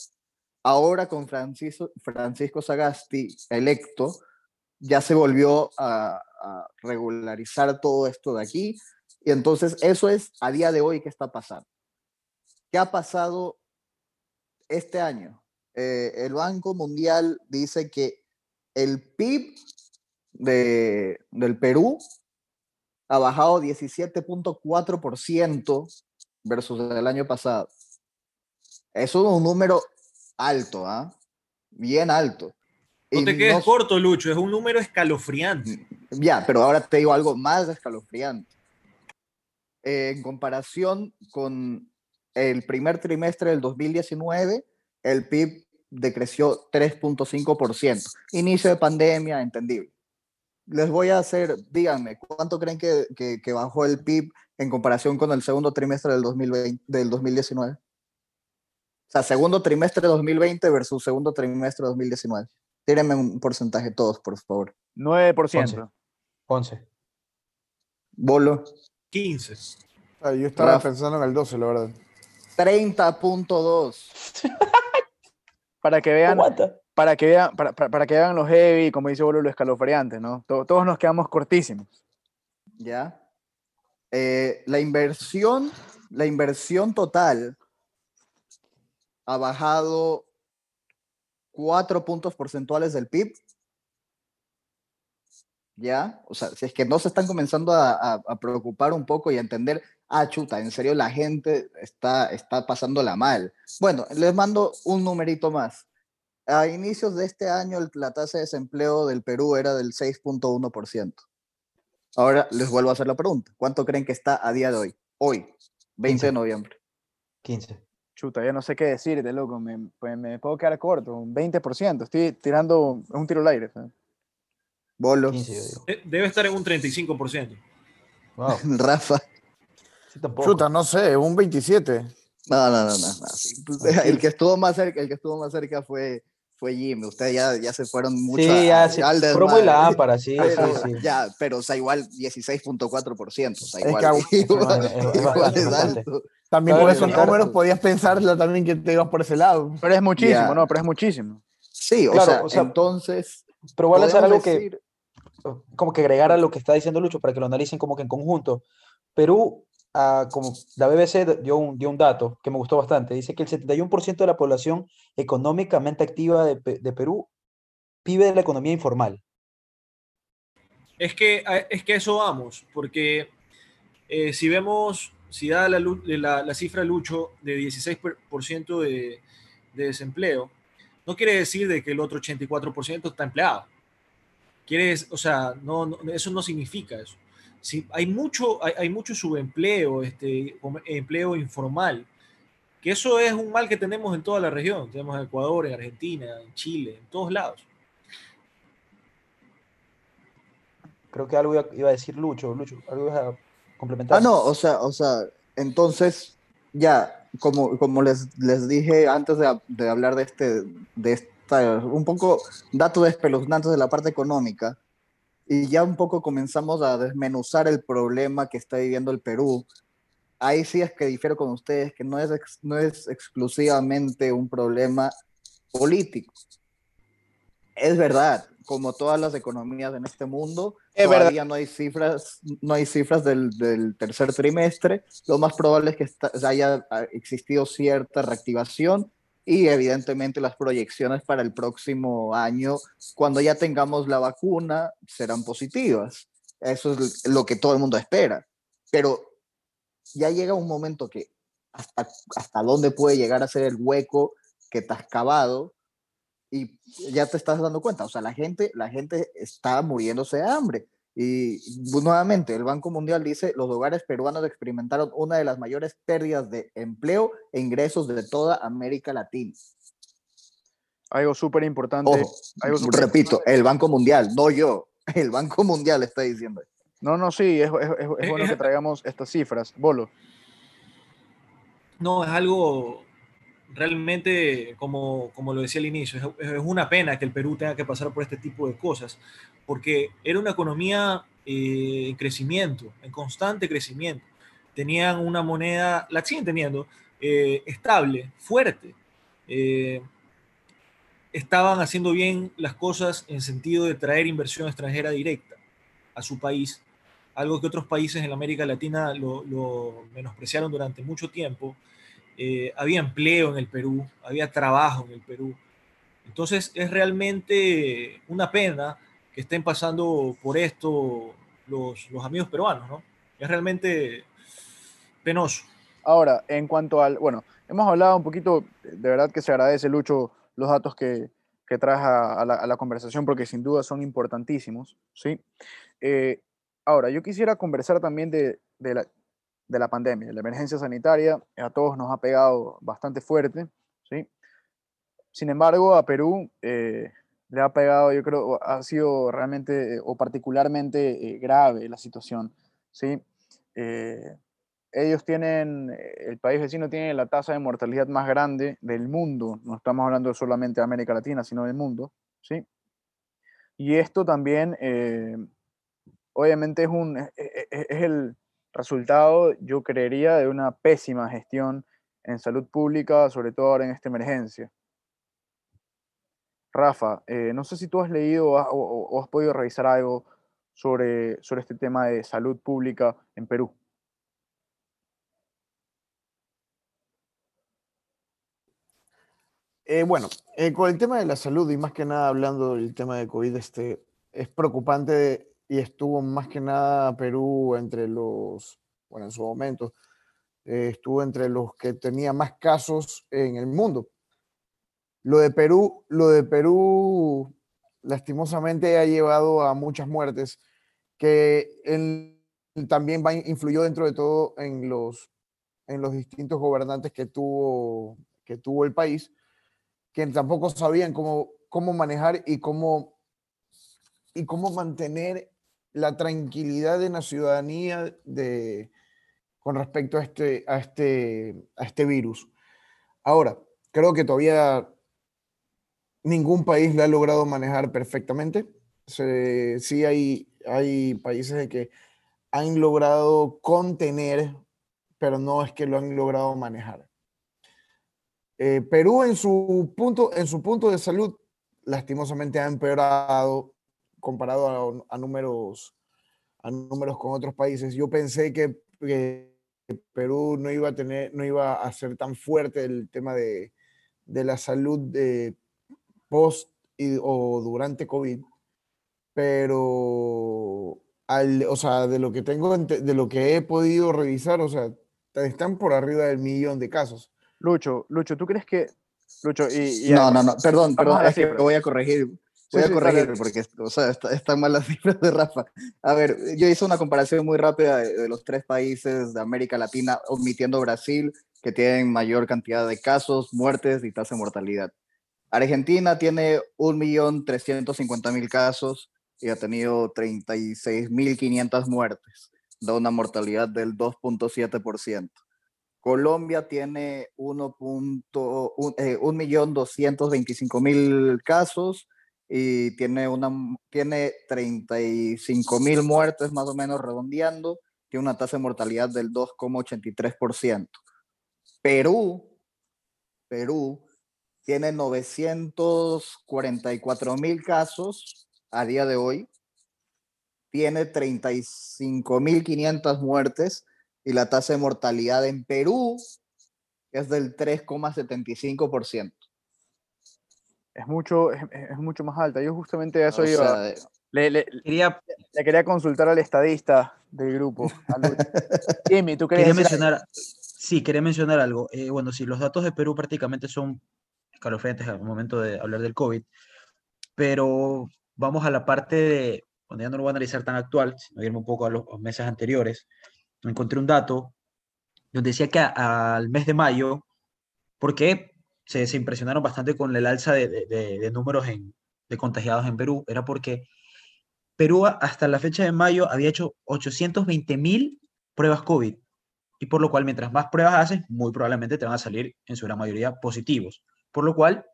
Ahora con Francisco Sagasti electo, ya se volvió a regularizar todo esto de aquí. Y entonces eso es a día de hoy qué está pasando. ¿Qué ha pasado este año? El Banco Mundial dice que el PIB del Perú ha bajado 17.4% versus el año pasado. Eso es un número alto, ¿ah? Bien alto. No te quedes corto, Lucho, es un número escalofriante. Ya, pero ahora te digo algo más escalofriante. En comparación con el primer trimestre del 2019, el PIB decreció 3.5%. Inicio de pandemia, entendible. Les voy a hacer, díganme, ¿cuánto creen que bajó el PIB en comparación con el segundo trimestre del 2019? O sea, segundo trimestre de 2020 versus segundo trimestre de 2019. Tírenme un porcentaje todos, por favor. 9%. 11. Bolo. 15. Ah, yo estaba pensando en el 12, la verdad. 30.2. para que vean los heavy, como dice Bolo, los escalofriantes, ¿no? Todos nos quedamos cortísimos. Ya. La inversión total ha bajado 4 puntos porcentuales del PIB. ¿Ya? O sea, si es que no se están comenzando a preocupar un poco y a entender, chuta, en serio la gente está pasándola mal. Bueno, les mando un numerito más. A inicios de este año la tasa de desempleo del Perú era del 6.1%. Ahora les vuelvo a hacer la pregunta. ¿Cuánto creen que está a día de hoy? Hoy, 20 de noviembre. 15. Chuta, ya no sé qué decirte, loco. Me puedo quedar corto. Un 20%. Estoy tirando un tiro al aire, ¿sabes? Bolo. 15, debe estar en un 35%. Wow. Rafa. Sí, chuta, no sé, un 27. No. Sí, pues, el que estuvo más cerca fue Jimmy. Ustedes ya se fueron mucho. Sí, ya se probó la lámpara, sí. Pero, ya, pero o sea, igual 16.4%. O sea, igual es alto. También por esos números podías pensar también que te ibas por ese lado. Pero es muchísimo, yeah. ¿No? Pero es muchísimo. Sí, claro, o sea entonces... Pero voy a lanzar algo que, como que agregar a lo que está diciendo Lucho para que lo analicen como que en conjunto. Perú, como la BBC dio un dato que me gustó bastante. Dice que el 71% de la población económicamente activa de Perú vive de la economía informal. Es que eso vamos, porque si vemos, si da la cifra Lucho de 16% de desempleo, no quiere decir de que el otro 84% está empleado. Eso no significa eso. Sí, hay mucho subempleo, empleo informal, que eso es un mal que tenemos en toda la región. Tenemos en Ecuador, en Argentina, en Chile, en todos lados. Creo que algo iba a decir Lucho, algo ibas a complementar. O sea, entonces ya... Como les dije antes de hablar de esta, un poco datos espeluznantes de la parte económica, y ya un poco comenzamos a desmenuzar el problema que está viviendo el Perú. Ahí sí es que difiero con ustedes, que no es exclusivamente un problema político. Es verdad, como todas las economías en este mundo, todavía no hay cifras del tercer trimestre. Lo más probable es que haya existido cierta reactivación y evidentemente las proyecciones para el próximo año, cuando ya tengamos la vacuna, serán positivas. Eso es lo que todo el mundo espera. Pero ya llega un momento que hasta dónde puede llegar a ser el hueco que te has cavado. Y ya te estás dando cuenta, o sea, la gente está muriéndose de hambre. Y nuevamente, el Banco Mundial dice, los hogares peruanos experimentaron una de las mayores pérdidas de empleo e ingresos de toda América Latina. Algo súper importante. Repito, el Banco Mundial, no yo. El Banco Mundial está diciendo. No, no, sí, es bueno que traigamos estas cifras. Bolo. No, es algo realmente, como lo decía al inicio, es una pena que el Perú tenga que pasar por este tipo de cosas, porque era una economía en crecimiento, en constante crecimiento. Tenían una moneda, la siguen teniendo, estable, fuerte. Estaban haciendo bien las cosas en sentido de traer inversión extranjera directa a su país, algo que otros países en América Latina lo menospreciaron durante mucho tiempo. Había empleo en el Perú, había trabajo en el Perú. Entonces es realmente una pena que estén pasando por esto los amigos peruanos, ¿no? Es realmente penoso. Ahora, en cuanto al... Bueno, hemos hablado un poquito, de verdad que se agradece, Lucho, los datos que traes a la conversación, porque sin duda son importantísimos, ¿sí? Ahora, yo quisiera conversar también de la pandemia, de la emergencia sanitaria. A todos nos ha pegado bastante fuerte, ¿sí? Sin embargo, a Perú le ha pegado, yo creo, ha sido realmente o particularmente grave la situación, ¿sí? Ellos tienen, el país vecino tiene la tasa de mortalidad más grande del mundo. No estamos hablando solamente de América Latina, sino del mundo, ¿sí? Y esto también, obviamente, es el resultado, yo creería, de una pésima gestión en salud pública, sobre todo ahora en esta emergencia. Rafa, no sé si tú has leído o has podido revisar algo sobre este tema de salud pública en Perú. Con el tema de la salud y más que nada hablando del tema de COVID, es preocupante y estuvo más que nada Perú en su momento, estuvo entre los que tenía más casos en el mundo. Lo de Perú lastimosamente ha llevado a muchas muertes que también influyó dentro de todo en los distintos gobernantes que tuvo el país, que tampoco sabían cómo manejar y cómo mantener la tranquilidad de la ciudadanía con respecto a este virus. Ahora, creo que todavía ningún país la ha logrado manejar perfectamente. Sí hay países que han logrado contener, pero no es que lo han logrado manejar. Perú en su punto de salud lastimosamente ha empeorado comparado a números con otros países. Yo pensé que Perú no iba a ser tan fuerte el tema de la salud de post o durante COVID, pero de lo que he podido revisar, o sea, están por arriba del 1 millón de casos. Lucho, ¿tú crees que...? Lucho, no, perdón, es que voy a corregir. Porque o sea, están mal las cifras de Rafa. A ver, yo hice una comparación muy rápida de los 3 países de América Latina, omitiendo Brasil, que tienen mayor cantidad de casos, muertes y tasa de mortalidad. Argentina tiene 1.350.000 casos y ha tenido 36.500 muertes, da una mortalidad del 2.7%. Colombia tiene 1.225.000 casos y tiene 35.000 muertes, más o menos redondeando. Tiene una tasa de mortalidad del 2.83%. Perú tiene 944.000 casos a día de hoy. Tiene 35.500 muertes. Y la tasa de mortalidad en Perú es del 3.75%. Es mucho más alta. Yo justamente a eso iba. Le quería consultar al estadista del grupo. Jimmy, ¿tú querías mencionar? Sí, quería mencionar algo. Sí, los datos de Perú prácticamente son escalofriantes al momento de hablar del COVID, pero vamos a la parte de, donde ya no lo voy a analizar tan actual, sino irme un poco a los meses anteriores. Encontré un dato donde decía que al mes de mayo, porque se impresionaron bastante con el alza de números de contagiados en Perú, era porque Perú hasta la fecha de mayo había hecho 820.000 pruebas COVID, y por lo cual mientras más pruebas haces, muy probablemente te van a salir en su gran mayoría positivos, por lo cual,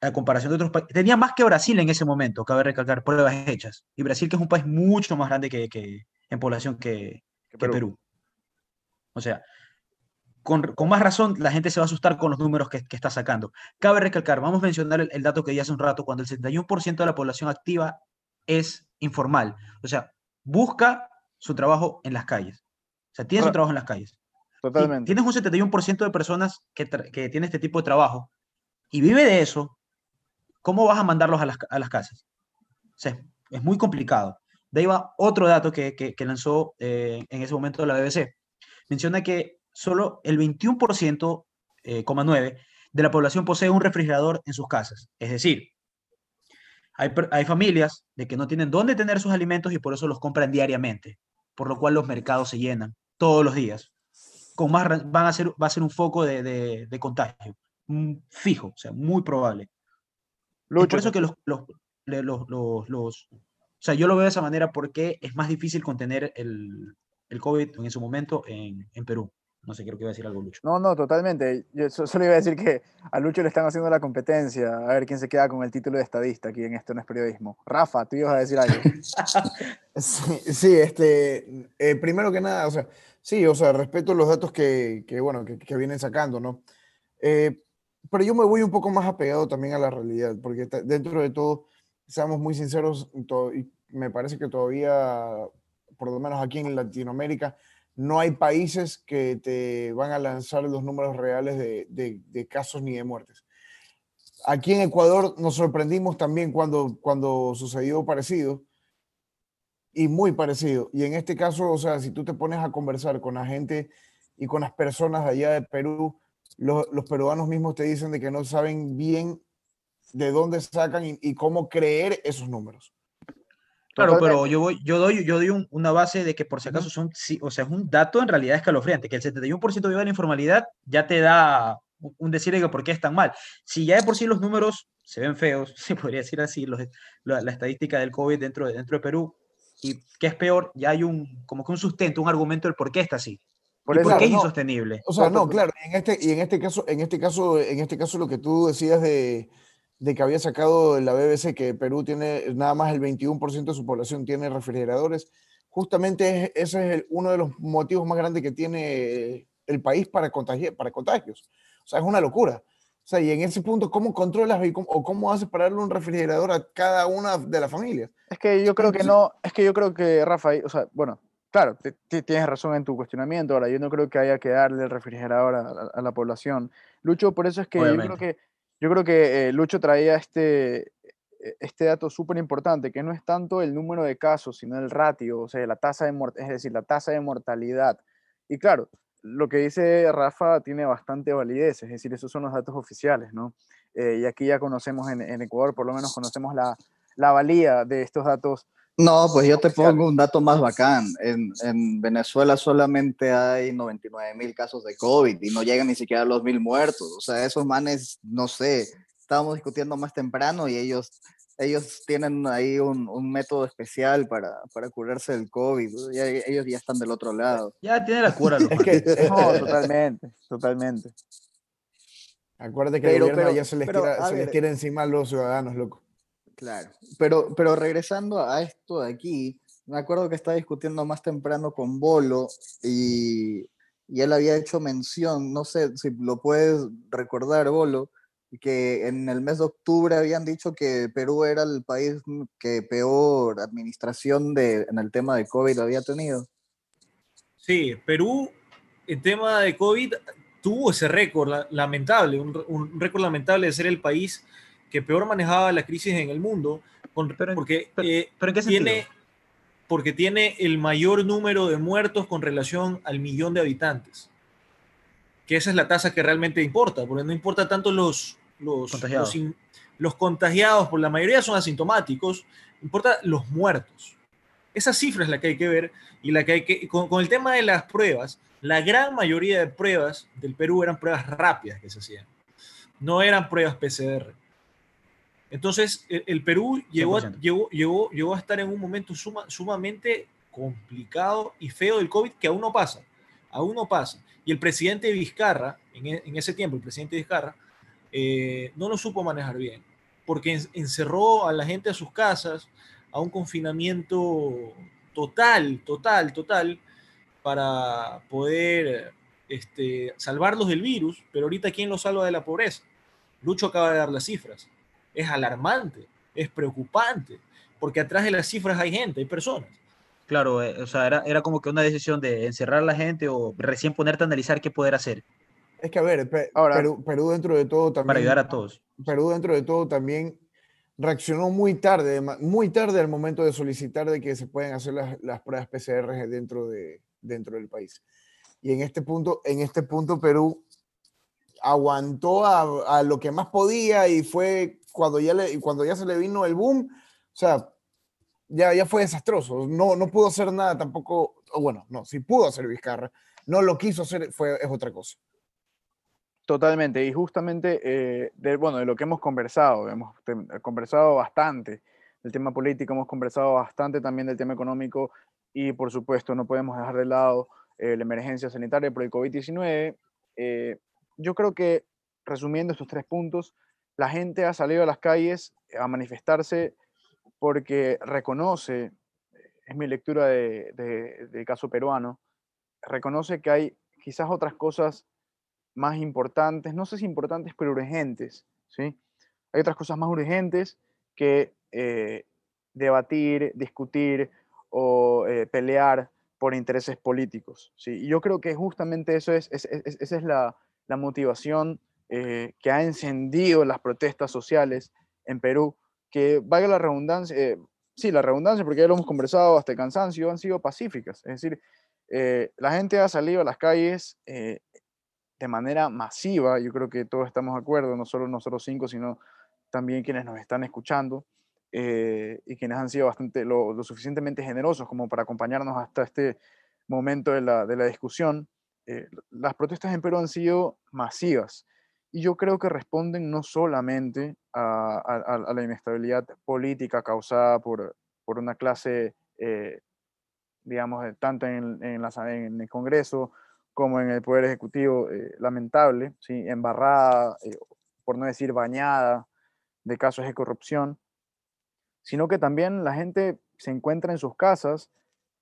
a comparación de otros países, tenía más que Brasil en ese momento, cabe recalcar, pruebas hechas, y Brasil, que es un país mucho más grande que en población que Perú. O sea, con más razón la gente se va a asustar con los números que está sacando. Cabe recalcar, vamos a mencionar el dato que di hace un rato, cuando el 71% de la población activa es informal, o sea, busca su trabajo en las calles, o sea, tiene su trabajo en las calles. Totalmente. Tienes un 71% de personas que tiene este tipo de trabajo y vive de eso. ¿Cómo vas a mandarlos a las casas? O sea, es muy complicado. De ahí va otro dato que lanzó en ese momento la BBC. Menciona que solo el 21,9% de la población posee un refrigerador en sus casas. Es decir, hay familias de que no tienen dónde tener sus alimentos y por eso los compran diariamente, por lo cual los mercados se llenan todos los días. Con más va a ser un foco de contagio fijo, o sea, muy probable. Lucho. Es por eso que o sea, yo lo veo de esa manera porque es más difícil contener el COVID en su momento en Perú. No sé, creo que iba a decir algo, Lucho. No, totalmente. Yo solo iba a decir que a Lucho le están haciendo la competencia. A ver quién se queda con el título de estadista aquí en Esto No Es Periodismo. Rafa, tú ibas a decir algo. Sí, primero que nada, o sea, sí, o sea, respeto los datos que vienen sacando, ¿no? Pero yo me voy un poco más apegado también a la realidad, porque dentro de todo, seamos muy sinceros, y me parece que todavía, por lo menos aquí en Latinoamérica, no hay países que te van a lanzar los números reales de casos ni de muertes. Aquí en Ecuador nos sorprendimos también cuando sucedió parecido, y muy parecido. Y en este caso, o sea, si tú te pones a conversar con la gente y con las personas de allá de Perú, los peruanos mismos te dicen de que no saben bien de dónde sacan y cómo creer esos números. Claro, pero yo doy una base de que por si acaso son, o sea, es un dato en realidad escalofriante, que el 71% vive de la informalidad, ya te da un decir de que por qué es tan mal. Si ya de por sí los números se ven feos, se podría decir así, la estadística del COVID dentro de Perú, y que es peor, ya hay como que un sustento, un argumento del por qué está así. Porque es insostenible. O sea, no, claro, en este caso lo que tú decías de que había sacado la BBC, que Perú tiene nada más el 21% de su población tiene refrigeradores, justamente ese es uno de los motivos más grandes que tiene el país para contagios. O sea, es una locura. O sea, y en ese punto, ¿cómo controlas o cómo haces para darle un refrigerador a cada una de las familias? Es que yo creo que, Rafa, o sea, bueno, claro, tienes razón en tu cuestionamiento. Ahora, yo no creo que haya que darle el refrigerador a la población. Lucho, por eso es que obviamente. yo creo que Lucho traía este dato súper importante, que no es tanto el número de casos, sino el ratio, o sea, la tasa de mortalidad. Y claro, lo que dice Rafa tiene bastante validez, es decir, esos son los datos oficiales, ¿no? Y aquí ya conocemos en Ecuador, por lo menos conocemos la valía de estos datos. No, pues yo te pongo un dato más bacán. En Venezuela solamente hay 99.000 casos de COVID y no llegan ni siquiera a los 1.000 muertos. O sea, esos manes, no sé, estábamos discutiendo más temprano y ellos tienen ahí un método especial para curarse del COVID. Ellos ya están del otro lado. Ya tienen la cura. No, totalmente. Acuérdate que el gobierno ya se les tira encima a los ciudadanos, loco. Claro, pero regresando a esto de aquí, me acuerdo que estaba discutiendo más temprano con Bolo y él había hecho mención, no sé si lo puedes recordar, Bolo, que en el mes de octubre habían dicho que Perú era el país que peor administración en el tema de COVID había tenido. Sí, Perú, el tema de COVID tuvo ese récord lamentable, un récord lamentable de ser el país que peor manejaba la crisis en el mundo, porque tiene el mayor número de muertos con relación al millón de habitantes. Que esa es la tasa que realmente importa, porque no importa tanto los contagiados, porque la mayoría son asintomáticos, importa los muertos. Esa cifra es la que hay que ver, y la que hay que... Con el tema de las pruebas, la gran mayoría de pruebas del Perú eran pruebas rápidas que se hacían. No eran pruebas PCR. Entonces, el Perú llegó a estar en un momento sumamente complicado y feo del COVID, que aún no pasa. Aún no pasa. Y el presidente Vizcarra, en ese tiempo, el presidente Vizcarra, no lo supo manejar bien, porque encerró a la gente a sus casas, a un confinamiento total, para poder salvarlos del virus. Pero ahorita, ¿quién los salva de la pobreza? Lucho acaba de dar las cifras. Es alarmante, es preocupante, porque atrás de las cifras hay gente, hay personas. Claro, o sea, era como que una decisión de encerrar a la gente o recién ponerte a analizar qué poder hacer. Es que, a ver, Perú dentro de todo también... Para ayudar a todos. Perú dentro de todo también reaccionó muy tarde al momento de solicitar de que se pueden hacer las pruebas PCR dentro del país. Y en este punto Perú aguantó a lo que más podía, y fue cuando ya se le vino el boom, o sea, ya fue desastroso. No pudo hacer nada tampoco, o bueno, no, sí pudo hacer Vizcarra, no lo quiso hacer, es otra cosa. Totalmente, y justamente de lo que hemos conversado bastante del tema político, hemos conversado bastante también del tema económico, y por supuesto no podemos dejar de lado la emergencia sanitaria por el COVID-19. Yo creo que, resumiendo estos tres puntos, la gente ha salido a las calles a manifestarse porque reconoce, es mi lectura del caso peruano, reconoce que hay quizás otras cosas más importantes, no sé si importantes, pero urgentes, ¿sí? Hay otras cosas más urgentes que debatir, discutir o pelear por intereses políticos, ¿sí? Y yo creo que justamente eso esa es la motivación que ha encendido las protestas sociales en Perú, que valga la redundancia, porque ya lo hemos conversado hasta el cansancio, han sido pacíficas. Es decir, la gente ha salido a las calles de manera masiva. Yo creo que todos estamos de acuerdo, no solo nosotros cinco, sino también quienes nos están escuchando, y quienes han sido bastante, lo suficientemente generosos como para acompañarnos hasta este momento de la discusión. Las protestas en Perú han sido masivas, y yo creo que responden no solamente a la inestabilidad política causada por una clase, digamos, tanto en el Congreso como en el Poder Ejecutivo, lamentable, ¿sí? Embarrada, por no decir bañada, de casos de corrupción, sino que también la gente se encuentra en sus casas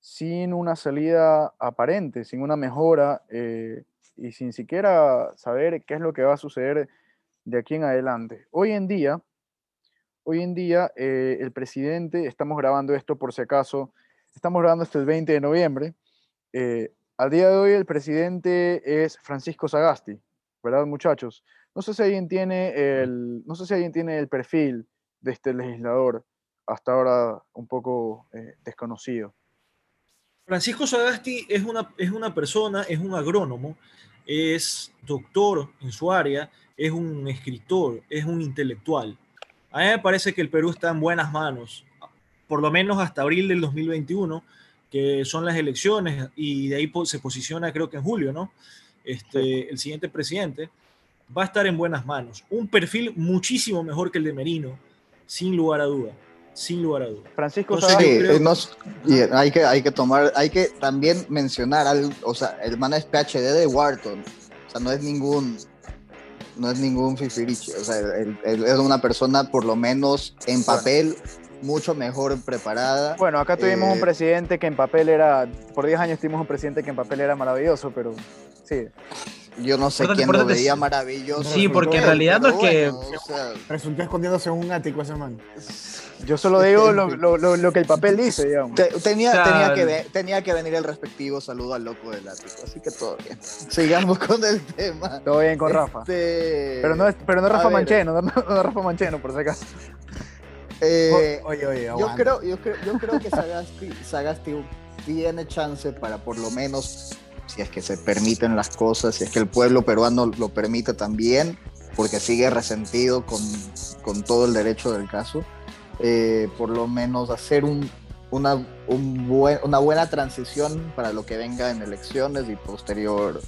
sin una salida aparente, sin una mejora, y sin siquiera saber qué es lo que va a suceder de aquí en adelante. Hoy en día el presidente, estamos grabando esto por si acaso, estamos grabando hasta el 20 de noviembre, al día de hoy el presidente es Francisco Sagasti, ¿verdad, muchachos? No sé si alguien tiene el perfil de este legislador, hasta ahora un poco desconocido. Francisco Sagasti es una persona, es un agrónomo, es doctor en su área, es un escritor, es un intelectual. A mí me parece que el Perú está en buenas manos, por lo menos hasta abril del 2021, que son las elecciones, y de ahí se posiciona, creo que en julio, ¿no? El siguiente presidente va a estar en buenas manos. Un perfil muchísimo mejor que el de Merino, sin lugar a duda. Sin lugar a dudas. Francisco Sagasti. Hay que también mencionar algo, o sea, el man es PhD de Wharton, o sea, no es ningún fifiriche, o sea, él es una persona, por lo menos en papel, mucho mejor preparada. Bueno, acá tuvimos un presidente que en papel era, por 10 años tuvimos un presidente que en papel era maravilloso, pero sí. Yo no sé quién lo veía maravilloso. Sí, porque en realidad no es que... resultó escondiéndose en un ático ese man. Yo solo digo lo que el papel dice, digamos. Tenía que venir el respectivo saludo al loco del ático, así que todo bien. Sigamos con el tema. Todo bien con Rafa. Pero no Rafa Mancheno, no Rafa Mancheno, por si acaso. Oye, yo creo que Sagasti tiene chance para, por lo menos... si es que se permiten las cosas, si es que el pueblo peruano lo permite también, porque sigue resentido con todo el derecho del caso, por lo menos hacer una buena transición para lo que venga en elecciones y posterior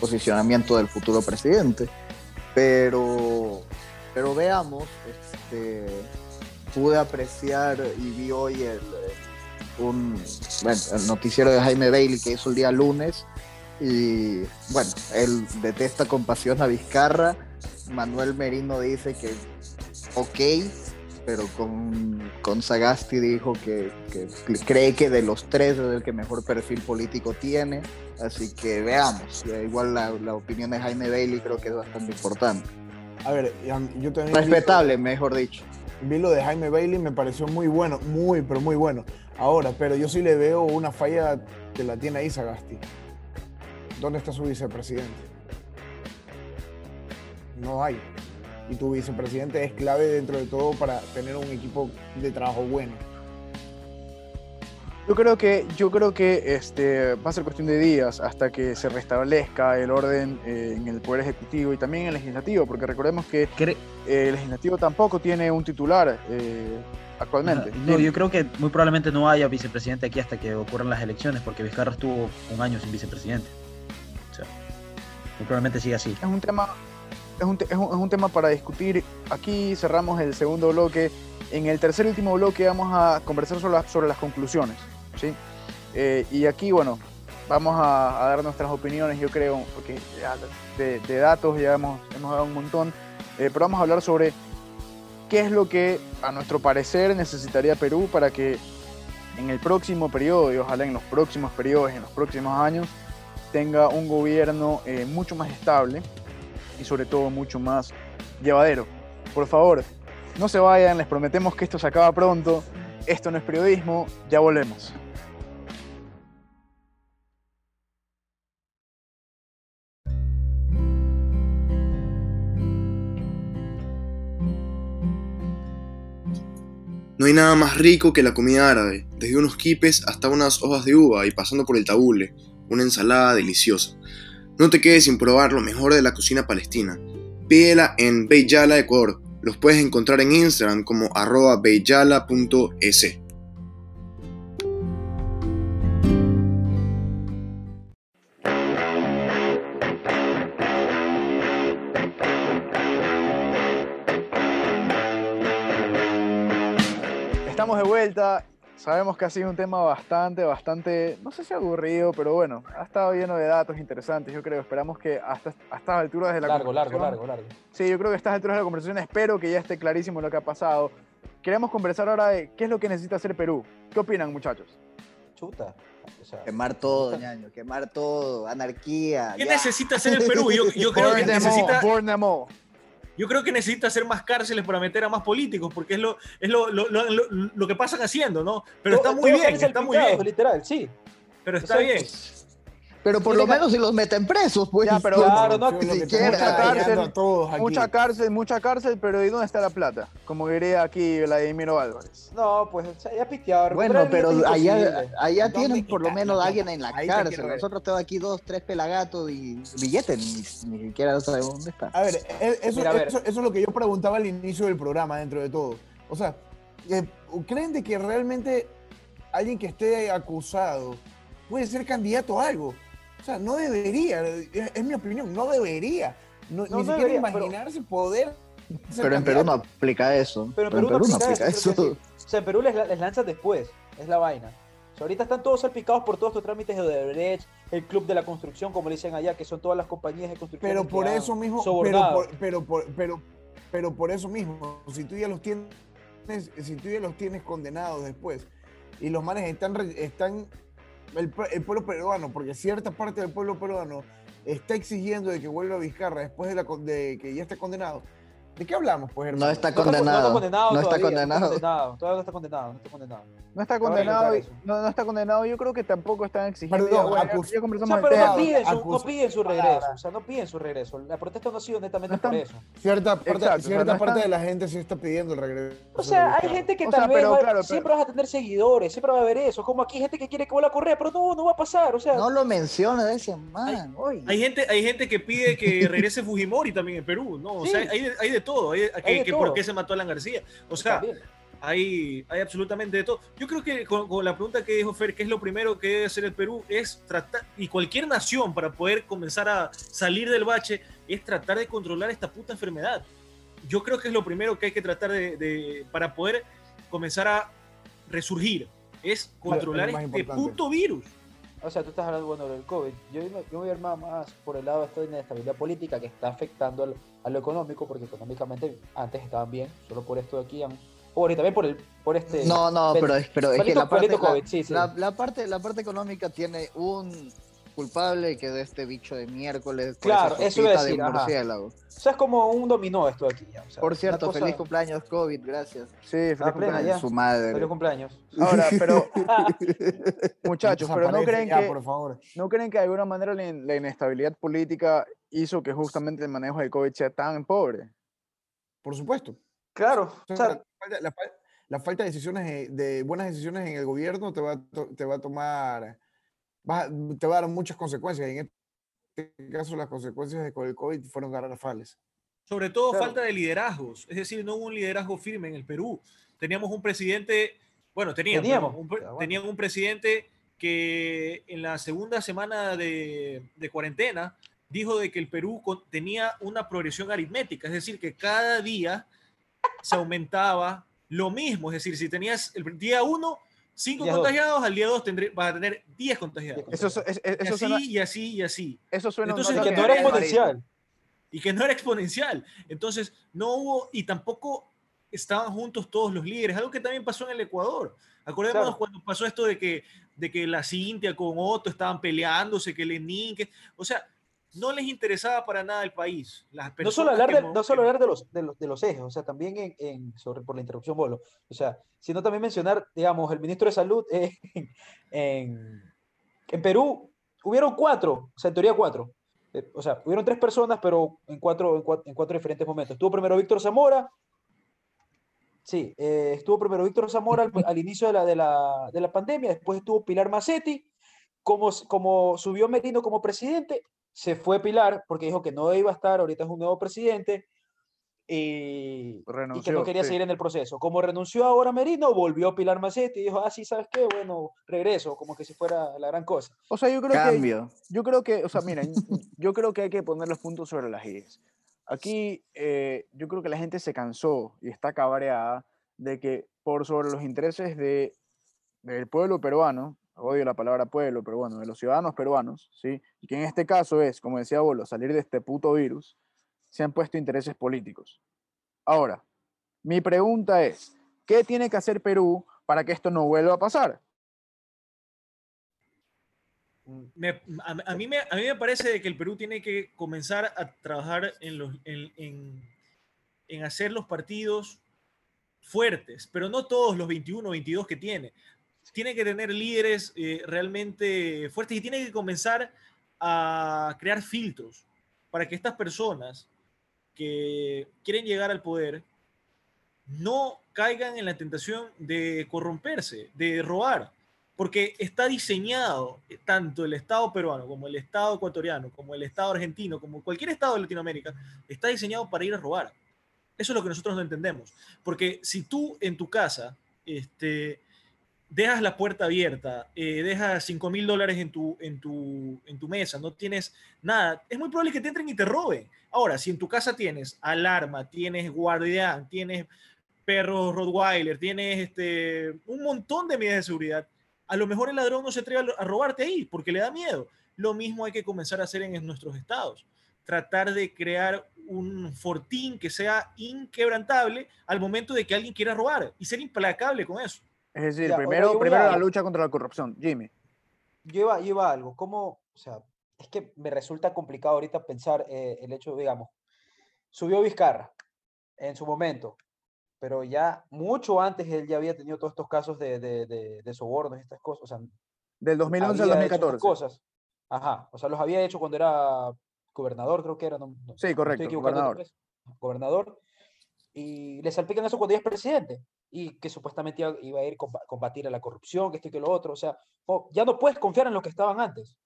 posicionamiento del futuro presidente. Pero veamos, pude apreciar y vi hoy el noticiero de Jaime Bayly que hizo el día lunes, y bueno, él detesta con pasión a Vizcarra. Manuel Merino dice que ok, pero con Sagasti dijo que cree que de los tres es el que mejor perfil político tiene, así que veamos. Igual la opinión de Jaime Bayly creo que es bastante importante. A ver, yo también... Respetable, mejor dicho. Vi lo de Jaime Bayly, me pareció muy bueno, muy, pero muy bueno. Ahora, pero yo sí le veo una falla que la tiene ahí Sagasti. ¿Dónde está su vicepresidente? No hay. Y tu vicepresidente es clave dentro de todo para tener un equipo de trabajo bueno. Yo creo que va a ser cuestión de días hasta que se restablezca el orden en el Poder Ejecutivo y también en el Legislativo, porque recordemos que el Legislativo tampoco tiene un titular actualmente. No, yo creo que muy probablemente no haya vicepresidente aquí hasta que ocurran las elecciones, porque Vizcarra estuvo un año sin vicepresidente. O sea, muy probablemente siga así. Es un tema para discutir. Aquí cerramos el segundo bloque. En el tercer y último bloque vamos a conversar sobre las conclusiones, ¿sí? Y aquí, bueno, vamos a dar nuestras opiniones, yo creo, porque de datos ya hemos dado un montón, pero vamos a hablar sobre qué es lo que, a nuestro parecer, necesitaría Perú para que en el próximo periodo, y ojalá en los próximos periodos, en los próximos años, tenga un gobierno mucho más estable y sobre todo mucho más llevadero. Por favor, no se vayan, les prometemos que esto se acaba pronto. Esto no es periodismo, ya volvemos. No hay nada más rico que la comida árabe, desde unos quipes hasta unas hojas de uva y pasando por el tabule, una ensalada deliciosa. No te quedes sin probar lo mejor de la cocina palestina. Pídela en Beyala, Ecuador. Los puedes encontrar en Instagram como @beyala.es. Estamos de vuelta. Sabemos que ha sido un tema bastante, no sé si aburrido, pero bueno, ha estado lleno de datos interesantes, yo creo. Esperamos que hasta estas alturas de la conversación... Largo. Sí, yo creo que a estas alturas de la conversación espero que ya esté clarísimo lo que ha pasado. Queremos conversar ahora de qué es lo que necesita hacer Perú. ¿Qué opinan, muchachos? Chuta. O sea, quemar todo, ñaño, quemar todo, anarquía. ¿Qué necesita hacer el Perú? Yo creo que necesita... Yo creo que necesita hacer más cárceles para meter a más políticos, porque es lo que pasan haciendo, ¿no? Pero está muy bien, está muy bien. Literal, sí. Pero está bien. Pero por lo menos si los meten presos, pues. Ya, pero claro, no, ni siquiera. Mucha cárcel, pero ¿y dónde está la plata? Como diría aquí Vladimiro Álvarez. No, pues ya piteado. Bueno, pero allá tienen por lo menos alguien en la cárcel. Nosotros tenemos aquí 2, 3 pelagatos y billetes, ni siquiera sabemos dónde está. A ver, eso es lo que yo preguntaba al inicio del programa, dentro de todo. O sea, ¿creen de que realmente alguien que esté acusado puede ser candidato a algo? O sea, no debería, es mi opinión, no debería. Ni siquiera imaginarse poder ser Pero en Perú no aplica eso. Pero en Perú no aplica eso. Sí. O sea, en Perú les lanzas después, es la vaina. O sea, ahorita están todos salpicados por todos estos trámites de Odebrecht, el club de la construcción, como le dicen allá, que son todas las compañías de construcción. Pero por eso mismo, si tú ya los tienes, condenados después, y los manes están el pueblo peruano, porque cierta parte del pueblo peruano está exigiendo de que vuelva a Vizcarra después de que ya está condenado. ¿De qué hablamos, pues, hermano? No está condenado. Yo creo que tampoco están exigiendo. Pero no piden su regreso. O sea, no piden su regreso. La protesta no ha sido netamente por eso. Cierta parte de la gente sí está pidiendo el regreso. O sea, hay gente que tal vez siempre vas a tener seguidores, siempre va a haber eso. Como aquí hay gente que quiere que vuelva a correr, pero no va a pasar. O sea, no lo menciona de ese man. Hay gente que pide que regrese Fujimori también en Perú, ¿no? O sea, hay de todo. Hay de todo. ¿Por qué se mató a Alan García? O sea, hay absolutamente de todo. Yo creo que con la pregunta que dijo Fer, que es lo primero que debe hacer el Perú, es tratar, y cualquier nación para poder comenzar a salir del bache, es tratar de controlar esta puta enfermedad. Yo creo que es lo primero que hay que tratar de para poder comenzar a resurgir, es controlar este puto virus. O sea, tú estás hablando, bueno, del COVID. Yo voy a ir más por el lado de esta inestabilidad política que está afectando a lo económico, porque económicamente antes estaban bien, solo por esto de aquí. Y también por este... No, pero es que la parte, COVID, sí. La parte económica tiene un culpable que de este bicho de miércoles. Claro, eso iba a decir, o sea, es como un dominó esto de aquí. O sea, por cierto, feliz cumpleaños, COVID, gracias. Sí, feliz cumpleaños, su madre. Feliz cumpleaños. Ahora, pero... muchachos, pero ¿no creen que de alguna manera la inestabilidad política hizo que justamente el manejo del COVID sea tan pobre? Por supuesto. Claro. O sea, la falta de decisiones, de buenas decisiones en el gobierno te va a dar muchas consecuencias. En este caso, las consecuencias de COVID fueron garrafales. Sobre todo falta de liderazgos. Es decir, no hubo un liderazgo firme en el Perú. Teníamos un presidente... Bueno, tenían un presidente que en la segunda semana de cuarentena dijo de que el Perú tenía una progresión aritmética. Es decir, que cada día se aumentaba lo mismo. Es decir, si tenías el día 1... 5 contagiados, al día 2 vas a tener 10 contagiados. Eso suena, y así. Eso suena. Entonces, que no era exponencial. Entonces, no hubo, y tampoco estaban juntos todos los líderes, algo que también pasó en el Ecuador. Acordémonos cuando pasó esto de que la Cintia con Otto estaban peleándose, que Lenín, o sea, no les interesaba para nada el país. No solo hablar de los ejes, o sea, también por la interrupción, Bolo, o sea, sino también mencionar, digamos, el ministro de Salud en Perú hubieron 4, o sea, en teoría 4. O sea, hubieron 3 personas, pero en cuatro diferentes momentos. Estuvo primero Víctor Zamora. Sí, al inicio de la pandemia, después estuvo Pilar Macetti. Como subió Merino como presidente, se fue Pilar porque dijo que no iba a estar, ahorita es un nuevo presidente y que no quería seguir en el proceso. Como renunció ahora Merino, volvió Pilar Macetti y dijo, sí, ¿sabes qué? Bueno, regreso, como que si fuera la gran cosa. O sea, yo creo que hay que poner los puntos sobre las íes. Aquí yo creo que la gente se cansó y está cabreada de que por sobre los intereses del pueblo peruano, odio la palabra pueblo, pero bueno, de los ciudadanos peruanos, ¿sí? Y que en este caso es, como decía Bolo, salir de este puto virus, se han puesto intereses políticos. Ahora, mi pregunta es, ¿qué tiene que hacer Perú para que esto no vuelva a pasar? A mí me parece que el Perú tiene que comenzar a trabajar en hacer los partidos fuertes, pero no todos los 21 o 22 que tiene. Tiene que tener líderes realmente fuertes y tiene que comenzar a crear filtros para que estas personas que quieren llegar al poder no caigan en la tentación de corromperse, de robar, porque está diseñado tanto el Estado peruano como el Estado ecuatoriano, como el Estado argentino, como cualquier Estado de Latinoamérica, está diseñado para ir a robar. Eso es lo que nosotros no entendemos, porque si tú en tu casa... dejas la puerta abierta, dejas $5,000 en tu mesa, no tienes nada, es muy probable que te entren y te roben. Ahora, si en tu casa tienes alarma, tienes guardián, tienes perros Rottweiler, tienes un montón de medidas de seguridad, a lo mejor el ladrón no se atreve a robarte ahí porque le da miedo. Lo mismo hay que comenzar a hacer en nuestros estados. Tratar de crear un fortín que sea inquebrantable al momento de que alguien quiera robar y ser implacable con eso. Es decir, primero la lucha contra la corrupción. Jimmy. Yo iba a algo. O sea, es que me resulta complicado ahorita pensar el hecho, digamos, subió Vizcarra en su momento, pero ya mucho antes él ya había tenido todos estos casos de sobornos y estas cosas. O sea, del 2011 al 2014. Cosas. Ajá. O sea, los había hecho cuando era gobernador, creo que era. No, sí, correcto. Gobernador. Y le salpican eso cuando ya es presidente. Y que supuestamente iba a ir a combatir a la corrupción, que esto y que lo otro, o sea, ya no puedes confiar en los que estaban antes.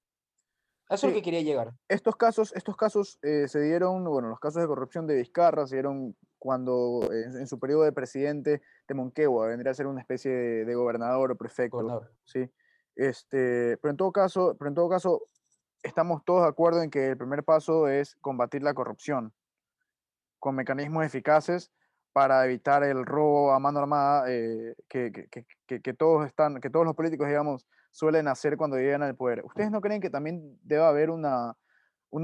Eso es lo que quería llegar. Estos casos se dieron, bueno, los casos de corrupción de Vizcarra se dieron cuando en su periodo de presidente de Moquegua vendría a ser una especie de gobernador o prefecto. Gobernador. ¿Sí? Pero en todo caso, estamos todos de acuerdo en que el primer paso es combatir la corrupción con mecanismos eficaces para evitar el robo a mano armada que todos los políticos, digamos, suelen hacer cuando llegan al poder. ¿Ustedes no creen que también debe haber una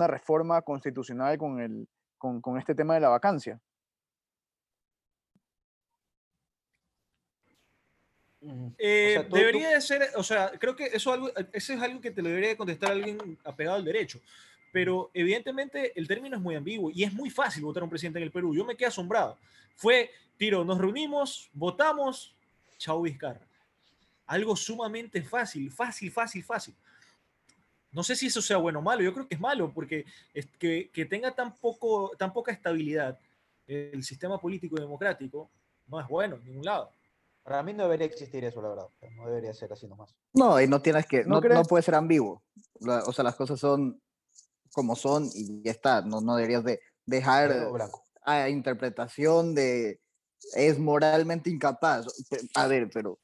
reforma constitucional con este tema de la vacancia? Debería de ser, o sea, creo que eso es algo que te lo debería contestar alguien apegado al derecho. Pero evidentemente el término es muy ambiguo y es muy fácil votar a un presidente en el Perú. Yo me quedé asombrado. Fue, tiro, nos reunimos, votamos, chao Vizcarra. Algo sumamente fácil. No sé si eso sea bueno o malo, yo creo que es malo, porque es que tenga tan poca estabilidad el sistema político y democrático no es bueno en ningún lado. Para mí no debería existir eso, la verdad. No debería ser así nomás. No, y no tienes que... No puede ser ambiguo. O sea, las cosas son como son y ya está. No deberías de dejar a interpretación de... Es moralmente incapaz. A ver, pero...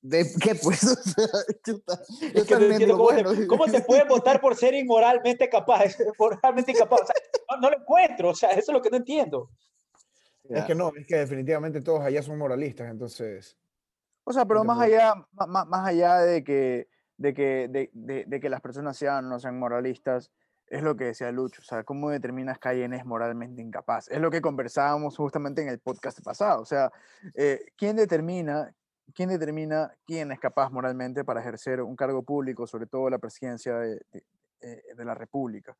¿De qué pues? O sea, ¿cómo te pueden votar por ser inmoralmente capaz? Moralmente incapaz. O sea, no lo encuentro. O sea, eso es lo que no entiendo. Ya. Es que definitivamente todos allá son moralistas, entonces... O sea, pero más allá de que las personas sean o no sean moralistas, es lo que decía Lucho, o sea, ¿cómo determinas que alguien es moralmente incapaz? Es lo que conversábamos justamente en el podcast pasado, o sea, ¿quién determina quién es capaz moralmente para ejercer un cargo público, sobre todo la presidencia de la República?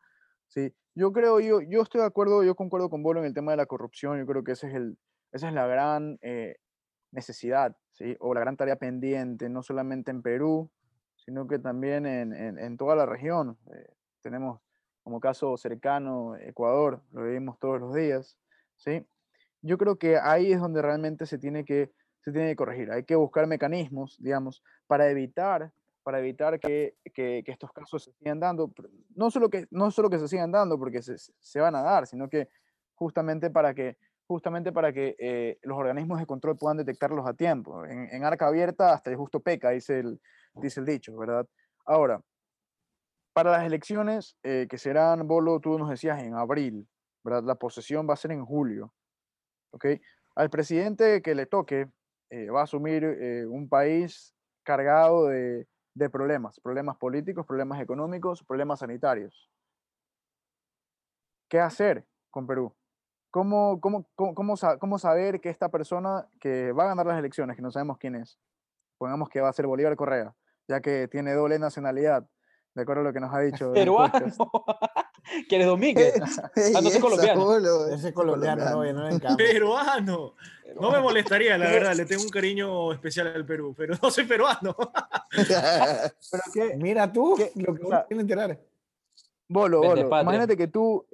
Sí, yo estoy de acuerdo, yo concuerdo con Bolo en el tema de la corrupción, yo creo que esa es la gran necesidad, ¿sí? O la gran tarea pendiente, no solamente en Perú, sino que también en toda la región. Tenemos como caso cercano Ecuador, lo vivimos todos los días, ¿sí? Yo creo que ahí es donde realmente se tiene que corregir, hay que buscar mecanismos, digamos, para evitar que estos casos se sigan dando, no solo que se sigan dando porque se van a dar, sino que justamente para que los organismos de control puedan detectarlos a tiempo. En arca abierta hasta el justo peca, dice el dicho, ¿verdad? Ahora, para las elecciones que serán, Bolo, tú nos decías en abril, ¿verdad? La posesión va a ser en julio, ¿ok? Al presidente que le toque va a asumir un país cargado de problemas políticos, problemas económicos, problemas sanitarios. ¿Qué hacer con Perú? ¿Cómo saber que esta persona que va a ganar las elecciones, que no sabemos quién es, pongamos que va a ser Bolívar Correa, ya que tiene doble nacionalidad, de acuerdo a lo que nos ha dicho? Peruano. ¿Quieres Domínguez? Ah, no soy colombiano. Ese colombiano, no le encanta. Peruano. No me molestaría, la verdad. Le tengo un cariño especial al Perú, pero no soy peruano. ¿Pero qué? Mira tú, ¿qué? Lo que uno tiene que enterar. Bolo, imagínate que tú,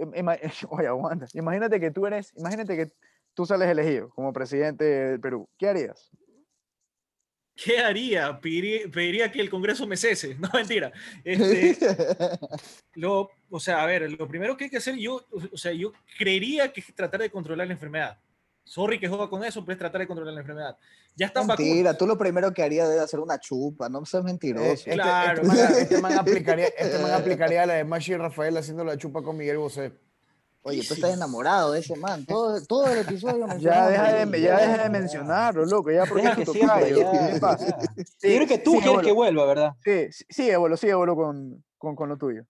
imagínate que tú sales elegido como presidente del Perú. ¿Qué harías? ¿Qué haría? Pediría que el Congreso me cese. No, mentira. O sea, a ver, lo primero que hay que hacer, yo creería que es tratar de controlar la enfermedad. Sorry que juega con eso, pero es tratar de controlar la enfermedad. Ya están vacunados. Mentira, tú lo primero que harías debe hacer una chupa, no seas mentiroso. Claro. Este man aplicaría la de Machi y Rafael haciendo la chupa con Miguel Bosé. Oye, tú estás enamorado de ese man. Todo el episodio. Ya deja de mencionarlo, loco. Ya porque es tu tocayo. Yo creo que tú quieres que vuelva, ¿verdad? Sí, sigue, Bolo con lo tuyo.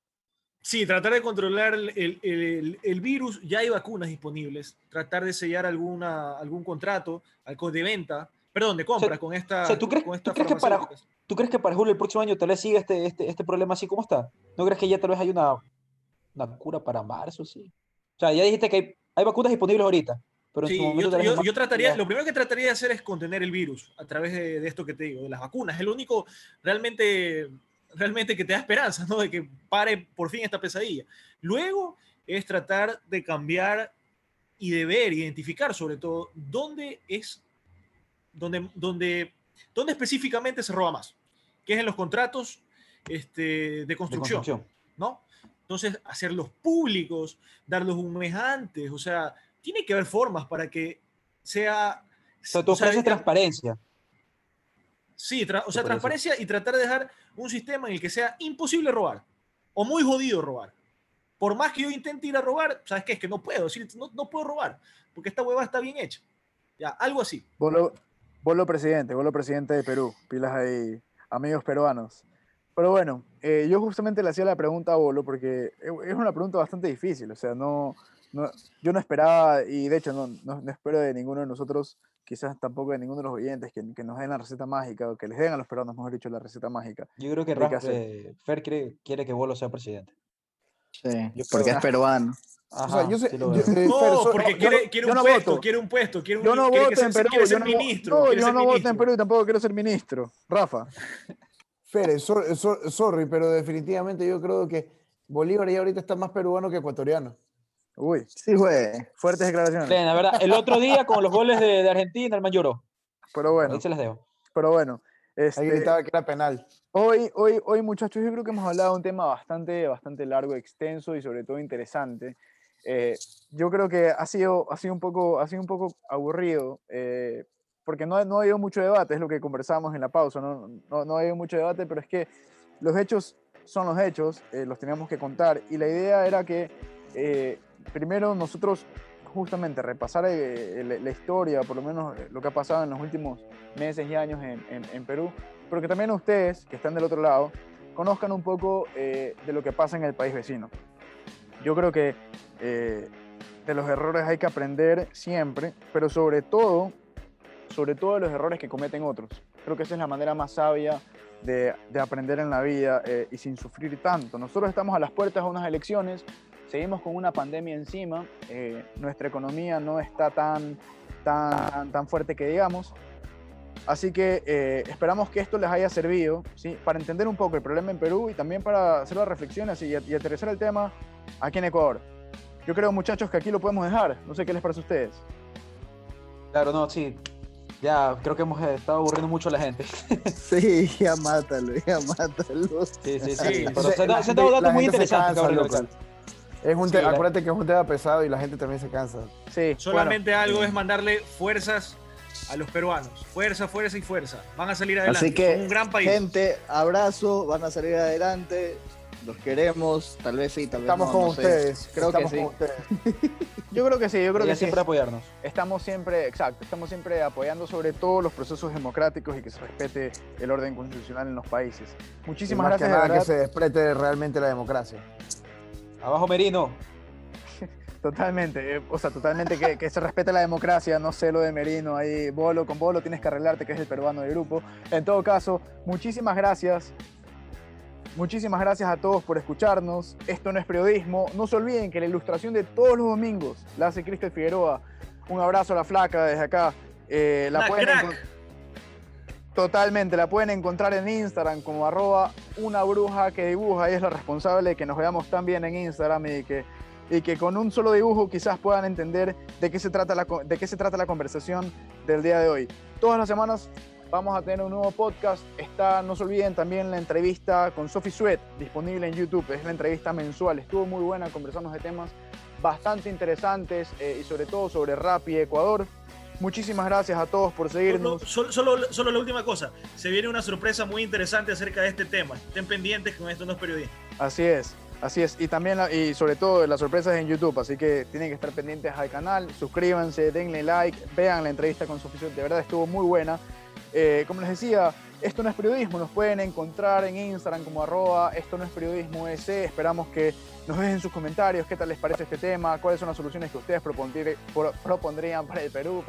Sí, tratar de controlar el virus. Ya hay vacunas disponibles. Tratar de sellar algún contrato de compra, o sea, con esta. O sea, ¿tú crees que para julio del próximo año tal vez siga este problema así como está? ¿No crees que ya tal vez hay una cura para marzo? Sí. O sea, ya dijiste que hay vacunas disponibles ahorita. Pero sí, yo trataría, lo primero que trataría de hacer es contener el virus a través de esto que te digo, de las vacunas. Es lo único realmente que te da esperanza, ¿no? De que pare por fin esta pesadilla. Luego es tratar de cambiar y de ver, identificar sobre todo dónde específicamente se roba más, que es en los contratos de construcción, ¿no? Entonces, hacerlos públicos, darlos un mes antes, o sea, tiene que haber formas para que sea... Pero tú ofreces transparencia. Sí, transparencia y tratar de dejar un sistema en el que sea imposible robar o muy jodido robar. Por más que yo intente ir a robar, ¿sabes qué? Es que no puedo, es decir, no puedo robar porque esta huevada está bien hecha. Ya, algo así. Vos lo presidente de Perú, pilas ahí, amigos peruanos. Pero bueno, yo justamente le hacía la pregunta a Bolo porque es una pregunta bastante difícil, o sea, yo no esperaba, y de hecho no espero de ninguno de nosotros, quizás tampoco de ninguno de los oyentes, que nos den la receta mágica, o que les den a los peruanos, mejor dicho, la receta mágica. Yo creo que Fer quiere que Bolo sea presidente. Sí, porque es peruano. Ajá, o sea, yo sé, sí quiere un puesto. Yo no voto en Perú, yo no voto en Perú y tampoco quiero ser ministro. Rafa. Pérez, sorry, pero definitivamente yo creo que Bolívar ya ahorita está más peruano que ecuatoriano. Uy, sí, güey. Fuertes declaraciones. La verdad, el otro día con los goles de Argentina, el man lloró. Pero bueno. Ahí se las dejo. Pero bueno. Ahí gritaba que era penal. Hoy, muchachos, yo creo que hemos hablado de un tema bastante largo, extenso y sobre todo interesante. Yo creo que ha sido un poco aburrido, porque no ha habido mucho debate, es lo que conversábamos en la pausa, no ha habido mucho debate, pero es que los hechos son los hechos, los teníamos que contar, y la idea era que primero nosotros justamente repasar la historia, por lo menos lo que ha pasado en los últimos meses y años en Perú, pero que también ustedes, que están del otro lado, conozcan un poco de lo que pasa en el país vecino. Yo creo que de los errores hay que aprender siempre, pero sobre todo de los errores que cometen otros. Creo que esa es la manera más sabia de aprender en la vida y sin sufrir tanto. Nosotros estamos a las puertas de unas elecciones, seguimos con una pandemia encima, nuestra economía no está tan fuerte que digamos, así que esperamos que esto les haya servido, ¿sí?, para entender un poco el problema en Perú y también para hacer las reflexiones y aterrizar el tema aquí en Ecuador. Yo creo, muchachos, que aquí lo podemos dejar, no sé qué les parece a ustedes. Claro, no, sí. Ya, creo que hemos estado aburriendo mucho a la gente. Sí, ya mátalo. Sí. Pero se han dado datos muy interesantes. Acuérdate que es un tema pesado y la gente también se cansa. Sí. Solamente algo es mandarle fuerzas a los peruanos. Fuerza. Van a salir adelante. Así que, un gran país. Gente, abrazo, van a salir adelante. Los queremos, tal vez sí, tal vez estamos no. Estamos con ustedes. Yo creo que sí. Siempre apoyarnos. Estamos siempre apoyando sobre todo los procesos democráticos y que se respete el orden constitucional en los países. Muchísimas gracias. Que se desprete realmente la democracia. Abajo Merino. Totalmente, que se respete la democracia, no sé lo de Merino, ahí con Bolo tienes que arreglarte que es el peruano del grupo. En todo caso, muchísimas gracias. Muchísimas gracias a todos por escucharnos. Esto no es periodismo. No se olviden que la ilustración de todos los domingos la hace Cristel Figueroa. Un abrazo a la flaca desde acá. La pueden encontrar en Instagram como @unabrujaquedibuja. Ella es la responsable de que nos veamos tan bien en Instagram y que con un solo dibujo quizás puedan entender de qué se trata la conversación del día de hoy. Todas las semanas vamos a tener un nuevo podcast. No se olviden también la entrevista con Sofi Suet, disponible en YouTube. Es la entrevista mensual. Estuvo muy buena, conversamos de temas bastante interesantes y sobre todo sobre Rappi Ecuador. Muchísimas gracias a todos por seguirnos. Solo la última cosa. Se viene una sorpresa muy interesante acerca de este tema. Estén pendientes, con esto no es periodismo. Así es. Y también y sobre todo las sorpresas en YouTube. Así que tienen que estar pendientes al canal. Suscríbanse, denle like, vean la entrevista con Sofi Suet. De verdad estuvo muy buena. Como les decía, esto no es periodismo, nos pueden encontrar en Instagram como @estonoesperiodismoec. Esperamos que nos dejen sus comentarios, qué tal les parece este tema, cuáles son las soluciones que ustedes propondrían para el Perú,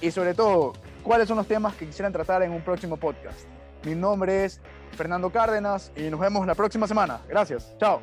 y sobre todo, cuáles son los temas que quisieran tratar en un próximo podcast. Mi nombre es Fernando Cárdenas y nos vemos la próxima semana. Gracias, chao.